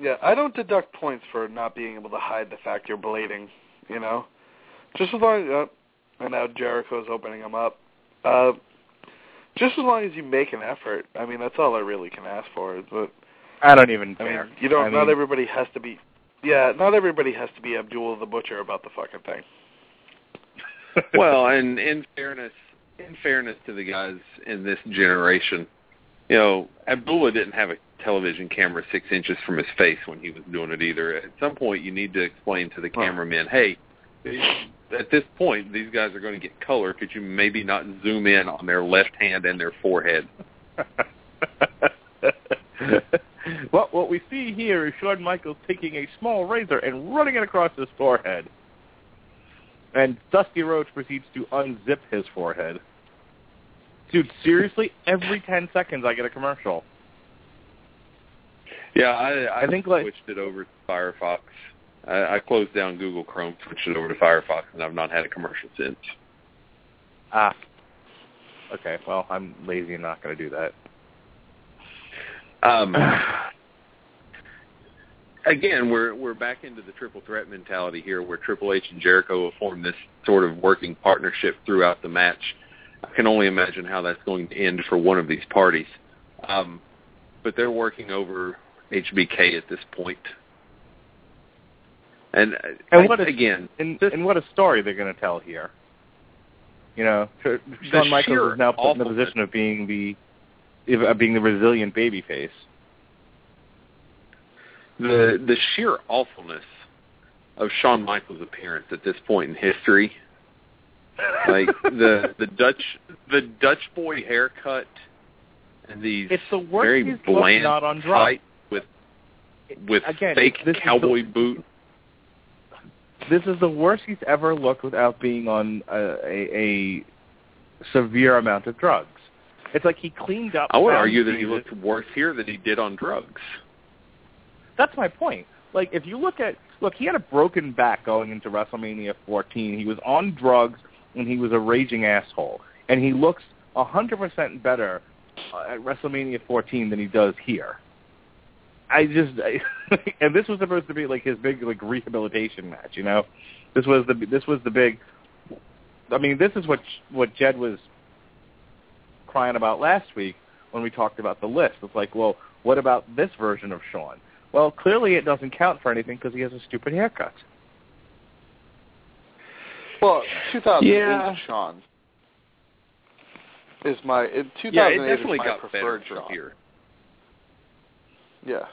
Yeah, I don't deduct points for not being able to hide the fact you're blading. You know, just as long as uh, and now Jericho's opening him up. Uh, just as long as you make an effort. I mean, that's all I really can ask for. But I don't even I care. Mean, you don't. I not mean, everybody has to be. Yeah, not everybody has to be Abdul the Butcher about the fucking thing. Well, and in fairness, in fairness to the guys in this generation, you know, Abdullah didn't have a television camera six inches from his face when he was doing it either. At some point, you need to explain to the cameramen, hey, at this point, these guys are going to get color. Could you maybe not zoom in on their left hand and their forehead? Well, what we see here is Shawn Michaels taking a small razor and running it across his forehead. And Dusty Rhodes proceeds to unzip his forehead. Dude, seriously, every ten seconds I get a commercial. Yeah, I, I, I think switched like, it over to Firefox. I, I closed down Google Chrome, switched it over to Firefox, and I've not had a commercial since. Ah. Okay, well, I'm lazy and not going to do that. Um, again, we're we're back into the triple threat mentality here, where Triple H and Jericho have formed this sort of working partnership throughout the match. I can only imagine how that's going to end for one of these parties. Um, but they're working over H B K at this point. And, and I, what a, again, and, this, and what a story they're going to tell here. You know, Shawn Michaels is now put in the position of being the. being the resilient babyface. The the sheer awfulness of Shawn Michaels' appearance at this point in history, like the the Dutch the Dutch boy haircut and these it's the worst very bland not on tight with with Again, fake cowboy the, boot. This is the worst he's ever looked without being on a, a, a severe amount of drugs. It's like he cleaned up. I would argue that he looked worse here than he did on drugs. That's my point. Like, if you look at... Look, he had a broken back going into WrestleMania fourteen. He was on drugs, and he was a raging asshole. And he looks one hundred percent better at WrestleMania fourteen than he does here. I just... I, and this was supposed to be, like, his big, like, rehabilitation match, you know? This was the this was the big... I mean, this is what what Jed was... crying about last week when we talked about the list. It's like, well, what about this version of Shawn? Well, clearly it doesn't count for anything because he has a stupid haircut. Well, two thousand eight yeah. Shawn is my it, two thousand eight yeah, it definitely is my got preferred Shawn. Here. Yeah.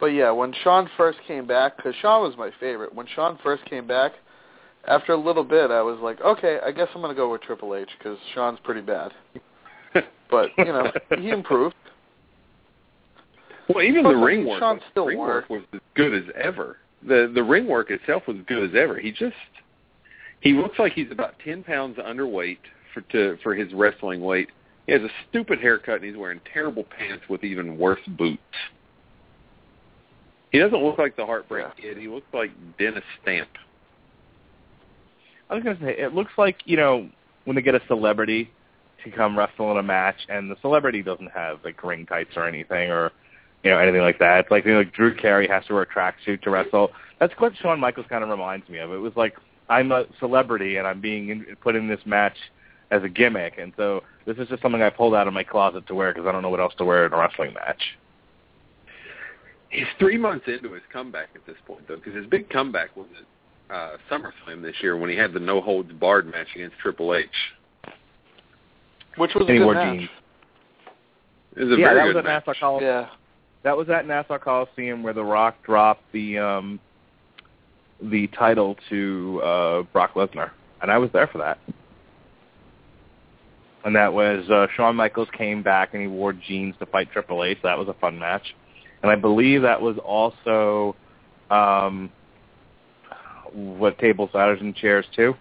But yeah, when Shawn first came back, because Shawn was my favorite, when Shawn first came back, after a little bit, I was like, okay, I guess I'm going to go with Triple H because Shawn's pretty bad. But, you know, he improved. Well, even but the ring work, Shawn still ring work was as good as ever. The the ring work itself was good as ever. He just, he looks like he's about ten pounds underweight for to, for his wrestling weight. He has a stupid haircut and he's wearing terrible pants with even worse boots. He doesn't look like the Heartbreak yeah. Kid. He looks like Dennis Stamp. I was going to say, it looks like, you know, when they get a celebrity to come wrestle in a match and the celebrity doesn't have, like, ring tights or anything or, you know, anything like that. It's like, you know, like Drew Carey has to wear a tracksuit to wrestle. That's what Shawn Michaels kind of reminds me of. It was like I'm a celebrity and I'm being in, put in this match as a gimmick. And so this is just something I pulled out of my closet to wear because I don't know what else to wear in a wrestling match. He's three months into his comeback at this point, though, because his big comeback was at uh, SummerSlam this year when he had the no-holds-barred match against Triple H. Which was Any a good match. Jeans. It was a yeah, very that good was match. Nassau Coliseum. Yeah. That was at Nassau Coliseum where The Rock dropped the um, the title to uh, Brock Lesnar, and I was there for that. And that was uh, Shawn Michaels came back and he wore jeans to fight Triple H. That was a fun match. And I believe that was also um, what tables, ladders, and chairs too.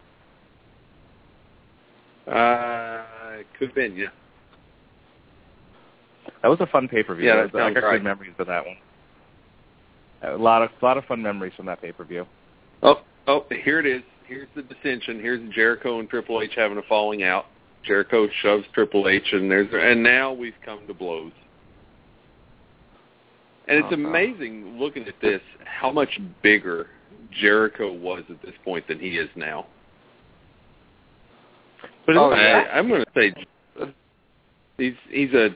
Uh, it could have been, yeah. That was a fun pay-per-view. Yeah, I got good memories of that one. A lot of a lot of fun memories from that pay-per-view. Oh, oh, here it is. Here's the dissension. Here's Jericho and Triple H having a falling out. Jericho shoves Triple H, and there's and now we've come to blows. And it's amazing, looking at this, how much bigger Jericho was at this point than he is now. But oh, yeah. I, I'm going to say he's he's a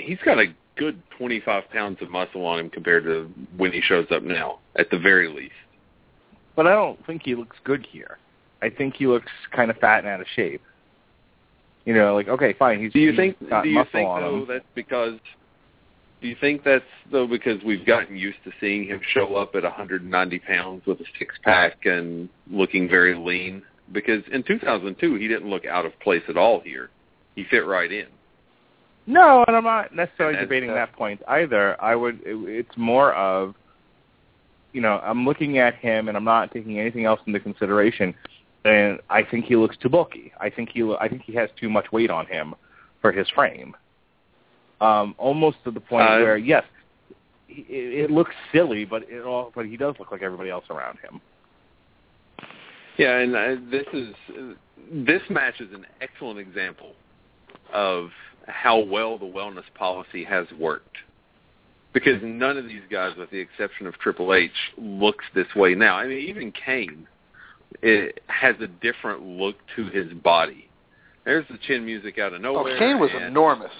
he's got a good twenty-five pounds of muscle on him compared to when he shows up now, at the very least. But I don't think he looks good here. I think he looks kind of fat and out of shape. You know, like okay, fine. He's, do you he's think? Got do you muscle think on though him. That's because? Do you think that's, though, because we've gotten used to seeing him show up at one hundred ninety pounds with a six-pack and looking very lean? Because in two thousand two, he didn't look out of place at all here. He fit right in. No, and I'm not necessarily debating tough. that point either. I would. It, it's more of, you know, I'm looking at him and I'm not taking anything else into consideration, and I think he looks too bulky. I think he. I think he has too much weight on him for his frame. Um, almost to the point uh, where, yes, it, it looks silly, but it all, but he does look like everybody else around him. Yeah, and I, this is this match is an excellent example of how well the wellness policy has worked, because none of these guys, with the exception of Triple H, looks this way now. I mean, even Kane it, has a different look to his body. There's the chin music out of nowhere. Oh, Kane was and, enormous.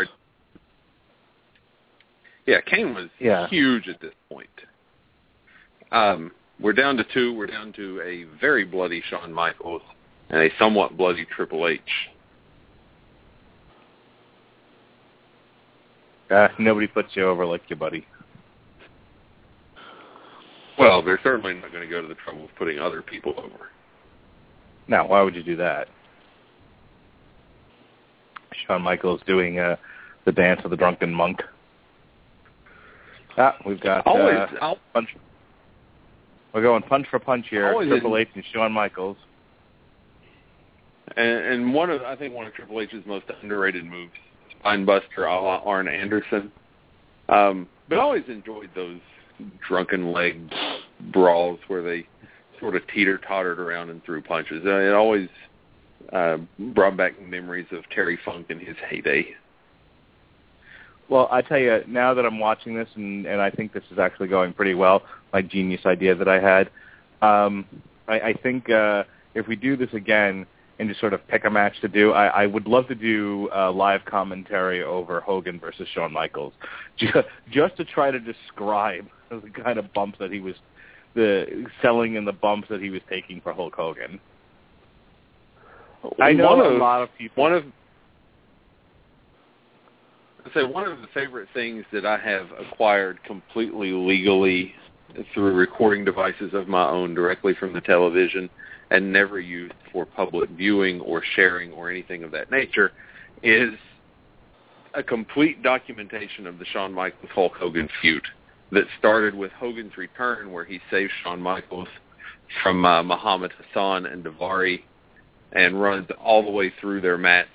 Yeah, Kane was yeah. huge at this point. Um, we're down to two. We're down to a very bloody Shawn Michaels and a somewhat bloody Triple H. Uh, nobody puts you over like your buddy. Well, they're certainly not going to go to the trouble of putting other people over. Now, why would you do that? Shawn Michaels doing uh, the dance of the drunken monk. Ah, we've got always, uh, punch. We're going punch for punch here. Triple H and Shawn Michaels. And, and one of I think one of Triple H's most underrated moves, Spinebuster a la Arn Anderson. Um, but I always enjoyed those drunken leg brawls where they sort of teeter-tottered around and threw punches. It always uh, brought back memories of Terry Funk in his heyday. Well, I tell you, now that I'm watching this, and, and I think this is actually going pretty well, my genius idea that I had, um, I, I think uh, if we do this again and just sort of pick a match to do, I, I would love to do uh, live commentary over Hogan versus Shawn Michaels, just, just to try to describe the kind of bumps that he was the selling and the bumps that he was taking for Hulk Hogan. I know of, a lot of people... One of, I say one of the favorite things that I have acquired completely legally through recording devices of my own directly from the television and never used for public viewing or sharing or anything of that nature is a complete documentation of the Shawn Michaels Hulk Hogan feud that started with Hogan's return where he saved Shawn Michaels from uh, Muhammad Hassan and Daivari and runs all the way through their match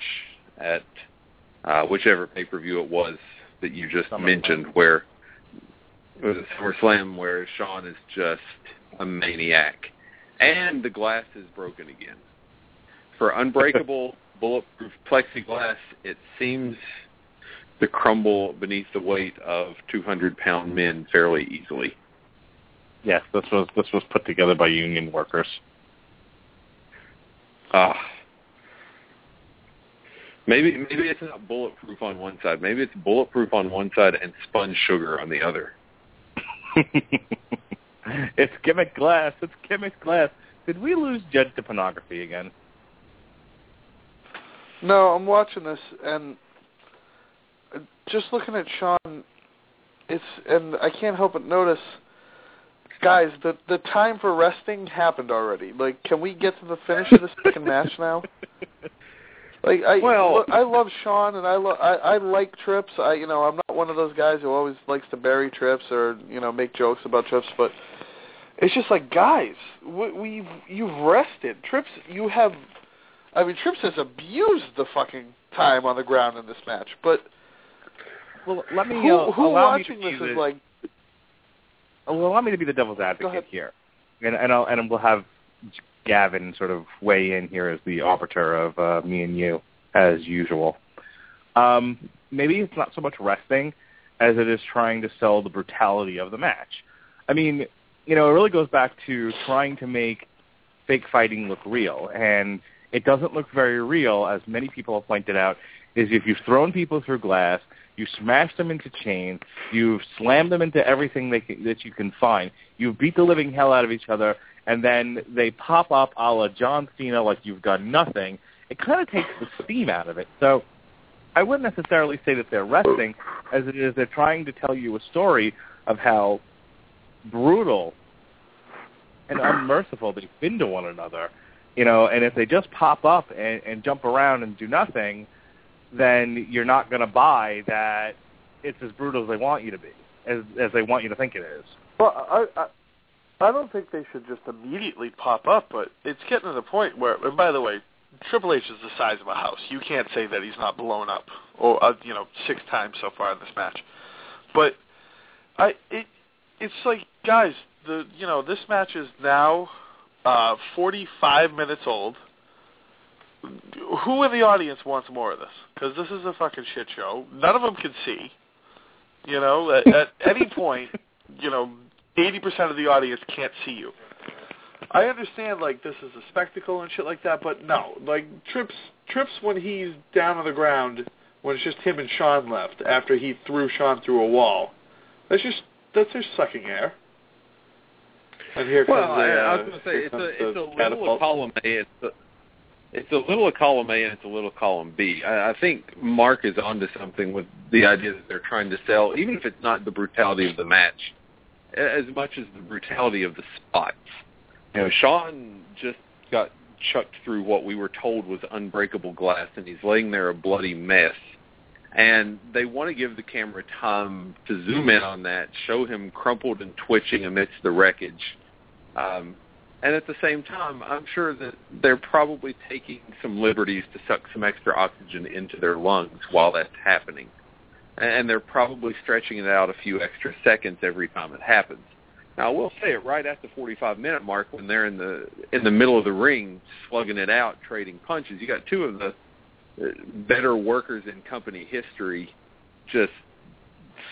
at... Uh, whichever pay-per-view it was that you just Summer mentioned, Slam. Where it was a SummerSlam where Shawn is just a maniac. And the glass is broken again. For unbreakable, bulletproof plexiglass, it seems to crumble beneath the weight of two hundred pound men fairly easily. Yes, this was this was put together by union workers. Ah. Uh, maybe maybe it's not bulletproof on one side. Maybe it's bulletproof on one side and spun sugar on the other. It's gimmick glass. It's gimmick glass. Did we lose Jed to pornography again? No, I'm watching this, and just looking at Shawn, it's and I can't help but notice, guys, the the time for resting happened already. Like, can we get to the finish of the second match now? Like, I well, look, I love Shawn, and I lo- I, I like Trips. I you know I'm not one of those guys who always likes to bury Trips or you know make jokes about Trips, but it's just like, guys, we we've, you've rested Trips. You have. I mean, Trips has abused the fucking time on the ground in this match, but well, let me who, uh, who allow watching me to this is like. Well, allow me to be the devil's advocate here, and and, I'll, and we'll have Gavin sort of weigh in here as the arbiter of uh, me and you, as usual. Um, maybe it's not so much resting as it is trying to sell the brutality of the match. I mean, you know, it really goes back to trying to make fake fighting look real, and it doesn't look very real, as many people have pointed out, is if you've thrown people through glass, you smashed them into chains, you've slammed them into everything they can, that you can find, you beat the living hell out of each other, and then they pop up a la John Cena like you've done nothing. It kind of takes the steam out of it. So I wouldn't necessarily say that they're resting, as it is they're trying to tell you a story of how brutal and unmerciful they've been to one another. You know, and if they just pop up and, and jump around and do nothing, then you're not going to buy that it's as brutal as they want you to be, as as they want you to think it is. Well, I, I I don't think they should just immediately pop up, but it's getting to the point where, and by the way, Triple H is the size of a house. You can't say that he's not blown up, or uh, you know, six times so far in this match. But I it it's like, guys, the you know this match is now Uh, forty-five minutes old. Who in the audience wants more of this? Because this is a fucking shit show. None of them can see. You know, at, at any point, you know, eighty percent of the audience can't see you. I understand, like, this is a spectacle and shit like that, but no. Like, Trips, Trips when he's down on the ground, when it's just him and Shawn left, after he threw Shawn through a wall, that's just, that's just sucking air. And here comes well, the, uh, I was going to say, it's a, it's a little catapult. Of column A. It's a, it's a little of column A and it's a little of column B. I, I think Mark is onto something with the idea that they're trying to sell, even if it's not the brutality of the match, as much as the brutality of the spots. You know, Shawn just got chucked through what we were told was unbreakable glass, and he's laying there a bloody mess. And they want to give the camera time to zoom in on that, show him crumpled and twitching amidst the wreckage. Um, and at the same time, I'm sure that they're probably taking some liberties to suck some extra oxygen into their lungs while that's happening. And they're probably stretching it out a few extra seconds every time it happens. Now, I will say it right at the forty-five minute mark, when they're in the in the middle of the ring slugging it out, trading punches, you got two of the better workers in company history just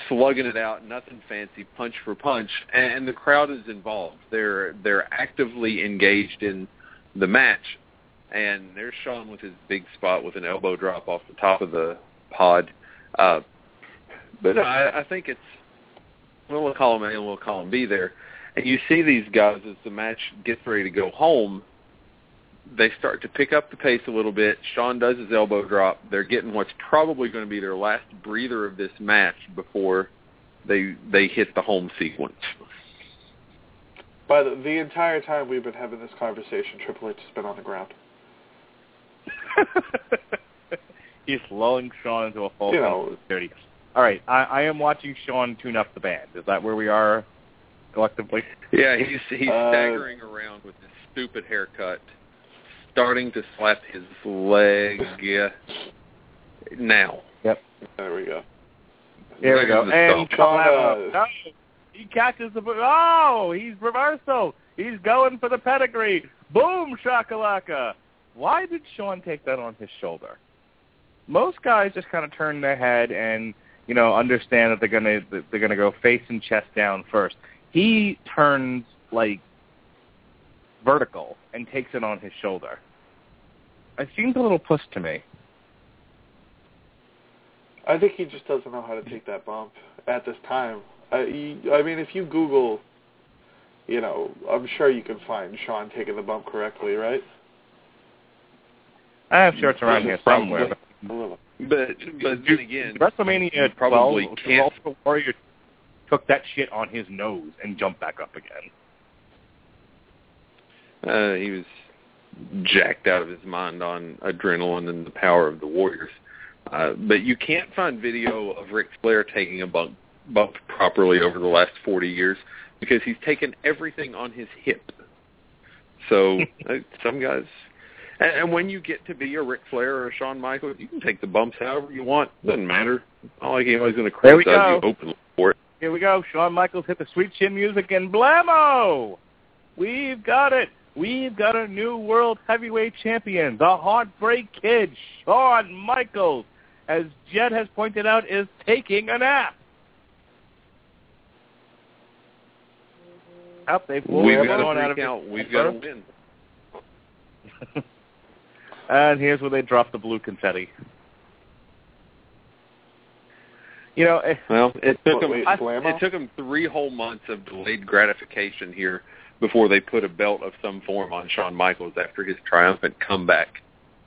slugging it out, nothing fancy, punch for punch, and the crowd is involved. They're they're actively engaged in the match, and there's Shawn with his big spot with an elbow drop off the top of the pod. Uh, but I, I think it's we'll call him A and we'll call him B there. And you see these guys as the match gets ready to go home, they start to pick up the pace a little bit. Shawn does his elbow drop. They're getting what's probably going to be their last breather of this match before they they hit the home sequence. By the, the entire time we've been having this conversation, Triple H has been on the ground. He's lulling Shawn into a false you know, thirty. All right, I, I am watching Shawn tune up the band. Is that where we are collectively? Yeah, he's, he's uh, staggering around with his stupid haircut, starting to slap his leg uh, now. Yep. There we go. There, there we go. And Shawn, uh, he catches the... Oh, he's reversal. He's going for the pedigree. Boom, shakalaka. Why did Shawn take that on his shoulder? Most guys just kind of turn their head and, you know, understand that they're gonna that they're gonna go face and chest down first. He turns like vertical and takes it on his shoulder. it seemed a little puss to me. I think he just doesn't know how to take that bump at this time. I, I mean, if you Google, you know, I'm sure you can find Shawn taking the bump correctly, right? I'm sure it's around here somewhere. But, but, but then again, WrestleMania probably can't. The Warrior took that shit on his nose and jumped back up again. Uh, he was jacked out of his mind on adrenaline and the power of the Warriors. Uh, but you can't find video of Ric Flair taking a bump, bump properly over the last forty years because he's taken everything on his hip. So uh, some guys... And, and when you get to be a Ric Flair or a Shawn Michaels, you can take the bumps however you want. Doesn't matter. Not like anybody's going to criticize you openly for it. Here we go. Shawn Michaels hit the sweet chin music and blammo! We've got it. We've got a new world heavyweight champion, the Heartbreak Kid, Shawn Michaels, as Jed has pointed out, is taking a nap. Up they pull We've got to out out. We've got to win. And here's where they drop the blue confetti. You know, it, well, it took them. I, it took them three whole months of delayed gratification here before they put a belt of some form on Shawn Michaels after his triumphant comeback.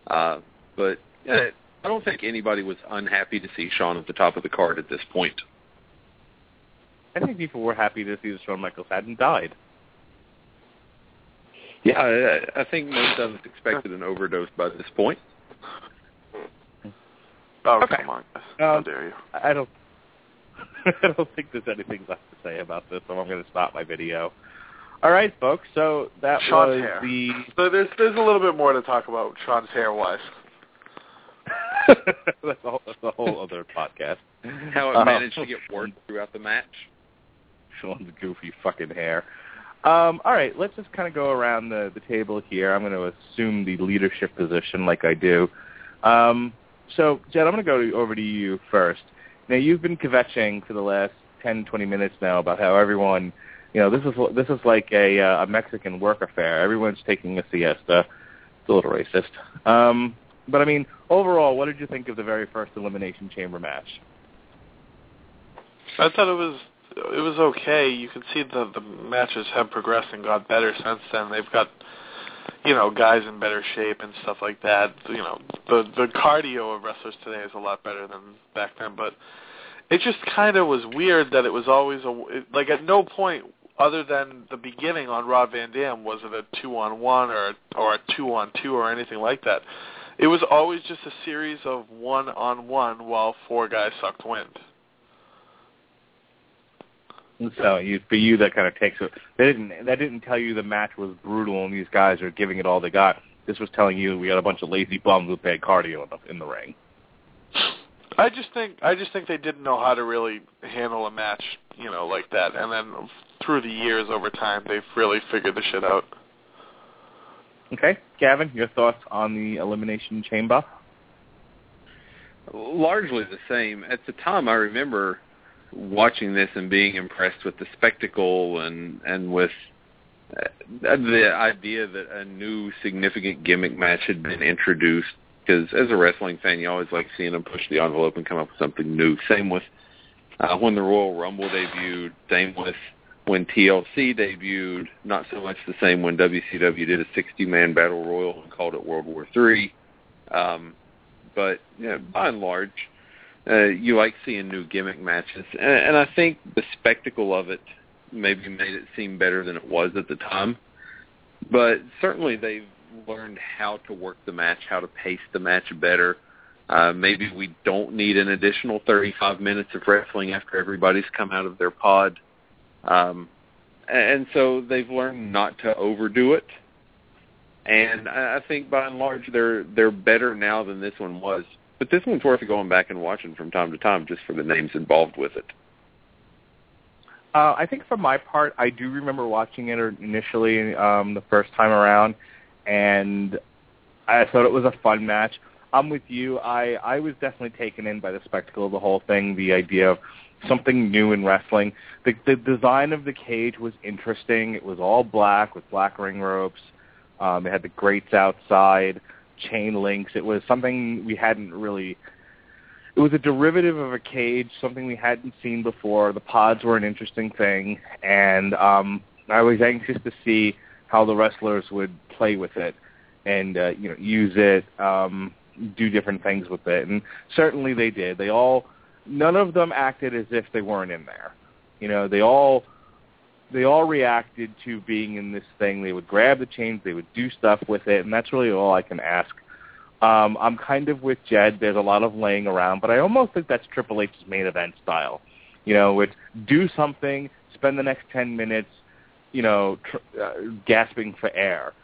Uh, but uh, I don't think anybody was unhappy to see Shawn at the top of the card at this point. I think people were happy to see that Shawn Michaels hadn't died. Yeah, I, I think most of us expected an overdose by this point. Oh, okay. Come on. How um, dare you. I don't, I don't think there's anything left to say about this, so I'm going to stop my video. All right, folks, so that Shawn's was hair. the... So there's there's a little bit more to talk about Shawn's hair-wise. that's, a whole, that's a whole other podcast. How it um, managed to get worse throughout the match. Shawn's goofy fucking hair. Um, all right, let's just kind of go around the, the table here. I'm going to assume the leadership position like I do. Um, so, Jed, I'm going go to go over to you first. Now, you've been kvetching for the last ten, twenty minutes now about how everyone... You know, this is this is like a, uh, a Mexican work affair. Everyone's taking a siesta. It's a little racist. Um, but, I mean, overall, what did you think of the very first Elimination Chamber match? I thought it was it was okay. You could see the, the matches have progressed and got better since then. They've got, you know, guys in better shape and stuff like that. You know, the, the cardio of wrestlers today is a lot better than back then. But it just kind of was weird that it was always, a it, like, at no point... Other than the beginning on Rob Van Dam, was it a two-on-one or a, or a two-on-two or anything like that? It was always just a series of one-on-one while four guys sucked wind. So you, for you, that kind of takes it. They didn't, that didn't tell you the match was brutal and these guys are giving it all they got. This was telling you we got a bunch of lazy bums with bad cardio in the, in the ring. I just think I just think they didn't know how to really handle a match, you know, like that. And then through the years, over time, they've really figured the shit out. Okay, Gavin, your thoughts on the Elimination Chamber? Largely the same. At the time, I remember watching this and being impressed with the spectacle and and with the idea that a new significant gimmick match had been introduced. Because as a wrestling fan, you always like seeing them push the envelope and come up with something new. Same with uh, when the Royal Rumble debuted. Same with when T L C debuted. Not so much the same when W C W did a sixty-man battle royal and called it World War Three. Um, but you know, by and large, uh, you like seeing new gimmick matches. And, and I think the spectacle of it maybe made it seem better than it was at the time. But certainly they've learned how to work the match, how to pace the match better. Uh, maybe we don't need an additional thirty-five minutes of wrestling after everybody's come out of their pod. Um, and so they've learned not to overdo it. And I think by and large they're they're better now than this one was. But this one's worth going back and watching from time to time just for the names involved with it. Uh, I think for my part, I do remember watching it initially um, the first time around. And I thought it was a fun match. I'm with you. I, I was definitely taken in by the spectacle of the whole thing, the idea of something new in wrestling. The, the design of the cage was interesting. It was all black with black ring ropes. Um, it had the grates outside. chain links. It was something we hadn't really – it was a derivative of a cage, something we hadn't seen before. The pods were an interesting thing, and um, I was anxious to see how the wrestlers would play with it and uh, you know, use it, um, do different things with it. And certainly they did. They all – none of them acted as if they weren't in there. You know, they all – They all reacted to being in this thing. They would grab the chains. They would do stuff with it, and that's really all I can ask. Um, I'm kind of with Jed. There's a lot of laying around, but I almost think that's Triple H's main event style. You know, it's do something, spend the next ten minutes, you know, tr- uh, gasping for air.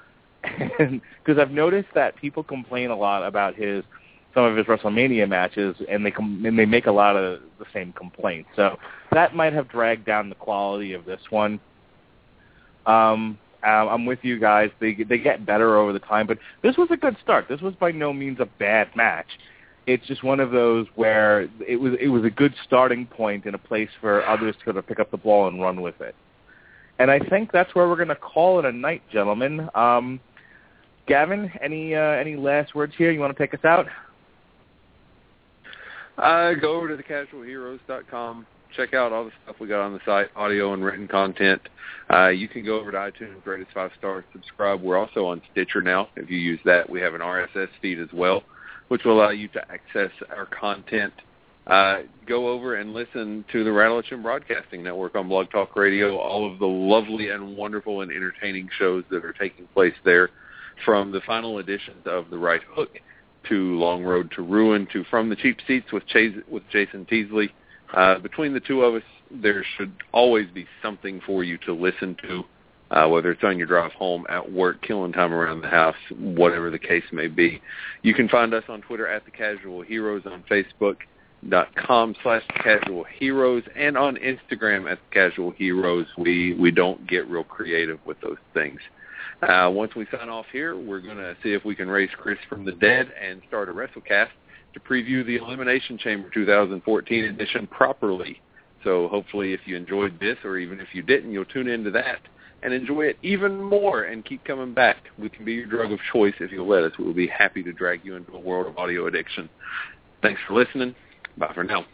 Because I've noticed that people complain a lot about his some of his WrestleMania matches, and they com- and they make a lot of the same complaints. So that might have dragged down the quality of this one. Um, I'm with you guys. They they get better over the time, but this was a good start. This was by no means a bad match. It's just one of those where it was it was a good starting point and a place for others to sort of pick up the ball and run with it. And I think that's where we're going to call it a night, gentlemen. Um, Gavin, any uh, any last words here? You want to take us out? Uh, go over to the casual heroes dot com. Check out all the stuff we got on the site, audio and written content. Uh, you can go over to iTunes, rate us five stars, subscribe. We're also on Stitcher now. If you use that, we have an R S S feed as well, which will allow you to access our content. Uh, go over and listen to the Radulich and Broadcasting Network on Blog Talk Radio, all of the lovely and wonderful and entertaining shows that are taking place there, from the final editions of The Right Hook to Long Road to Ruin, to From the Cheap Seats with Chaz- with Jason Teasley. Uh, between the two of us, there should always be something for you to listen to, uh, whether it's on your drive home, at work, killing time around the house, whatever the case may be. You can find us on Twitter at The Casual Heroes, on Facebook dot com slash Casual Heroes, and on Instagram at The Casual Heroes. We, we don't get real creative with those things. Uh, once we sign off here, we're going to see if we can raise Chris from the dead and start a WrestleCast to preview the Elimination Chamber twenty fourteen edition properly. So hopefully if you enjoyed this, or even if you didn't, you'll tune into that and enjoy it even more and keep coming back. We can be your drug of choice if you'll let us. We'll be happy to drag you into a world of audio addiction. Thanks for listening. Bye for now.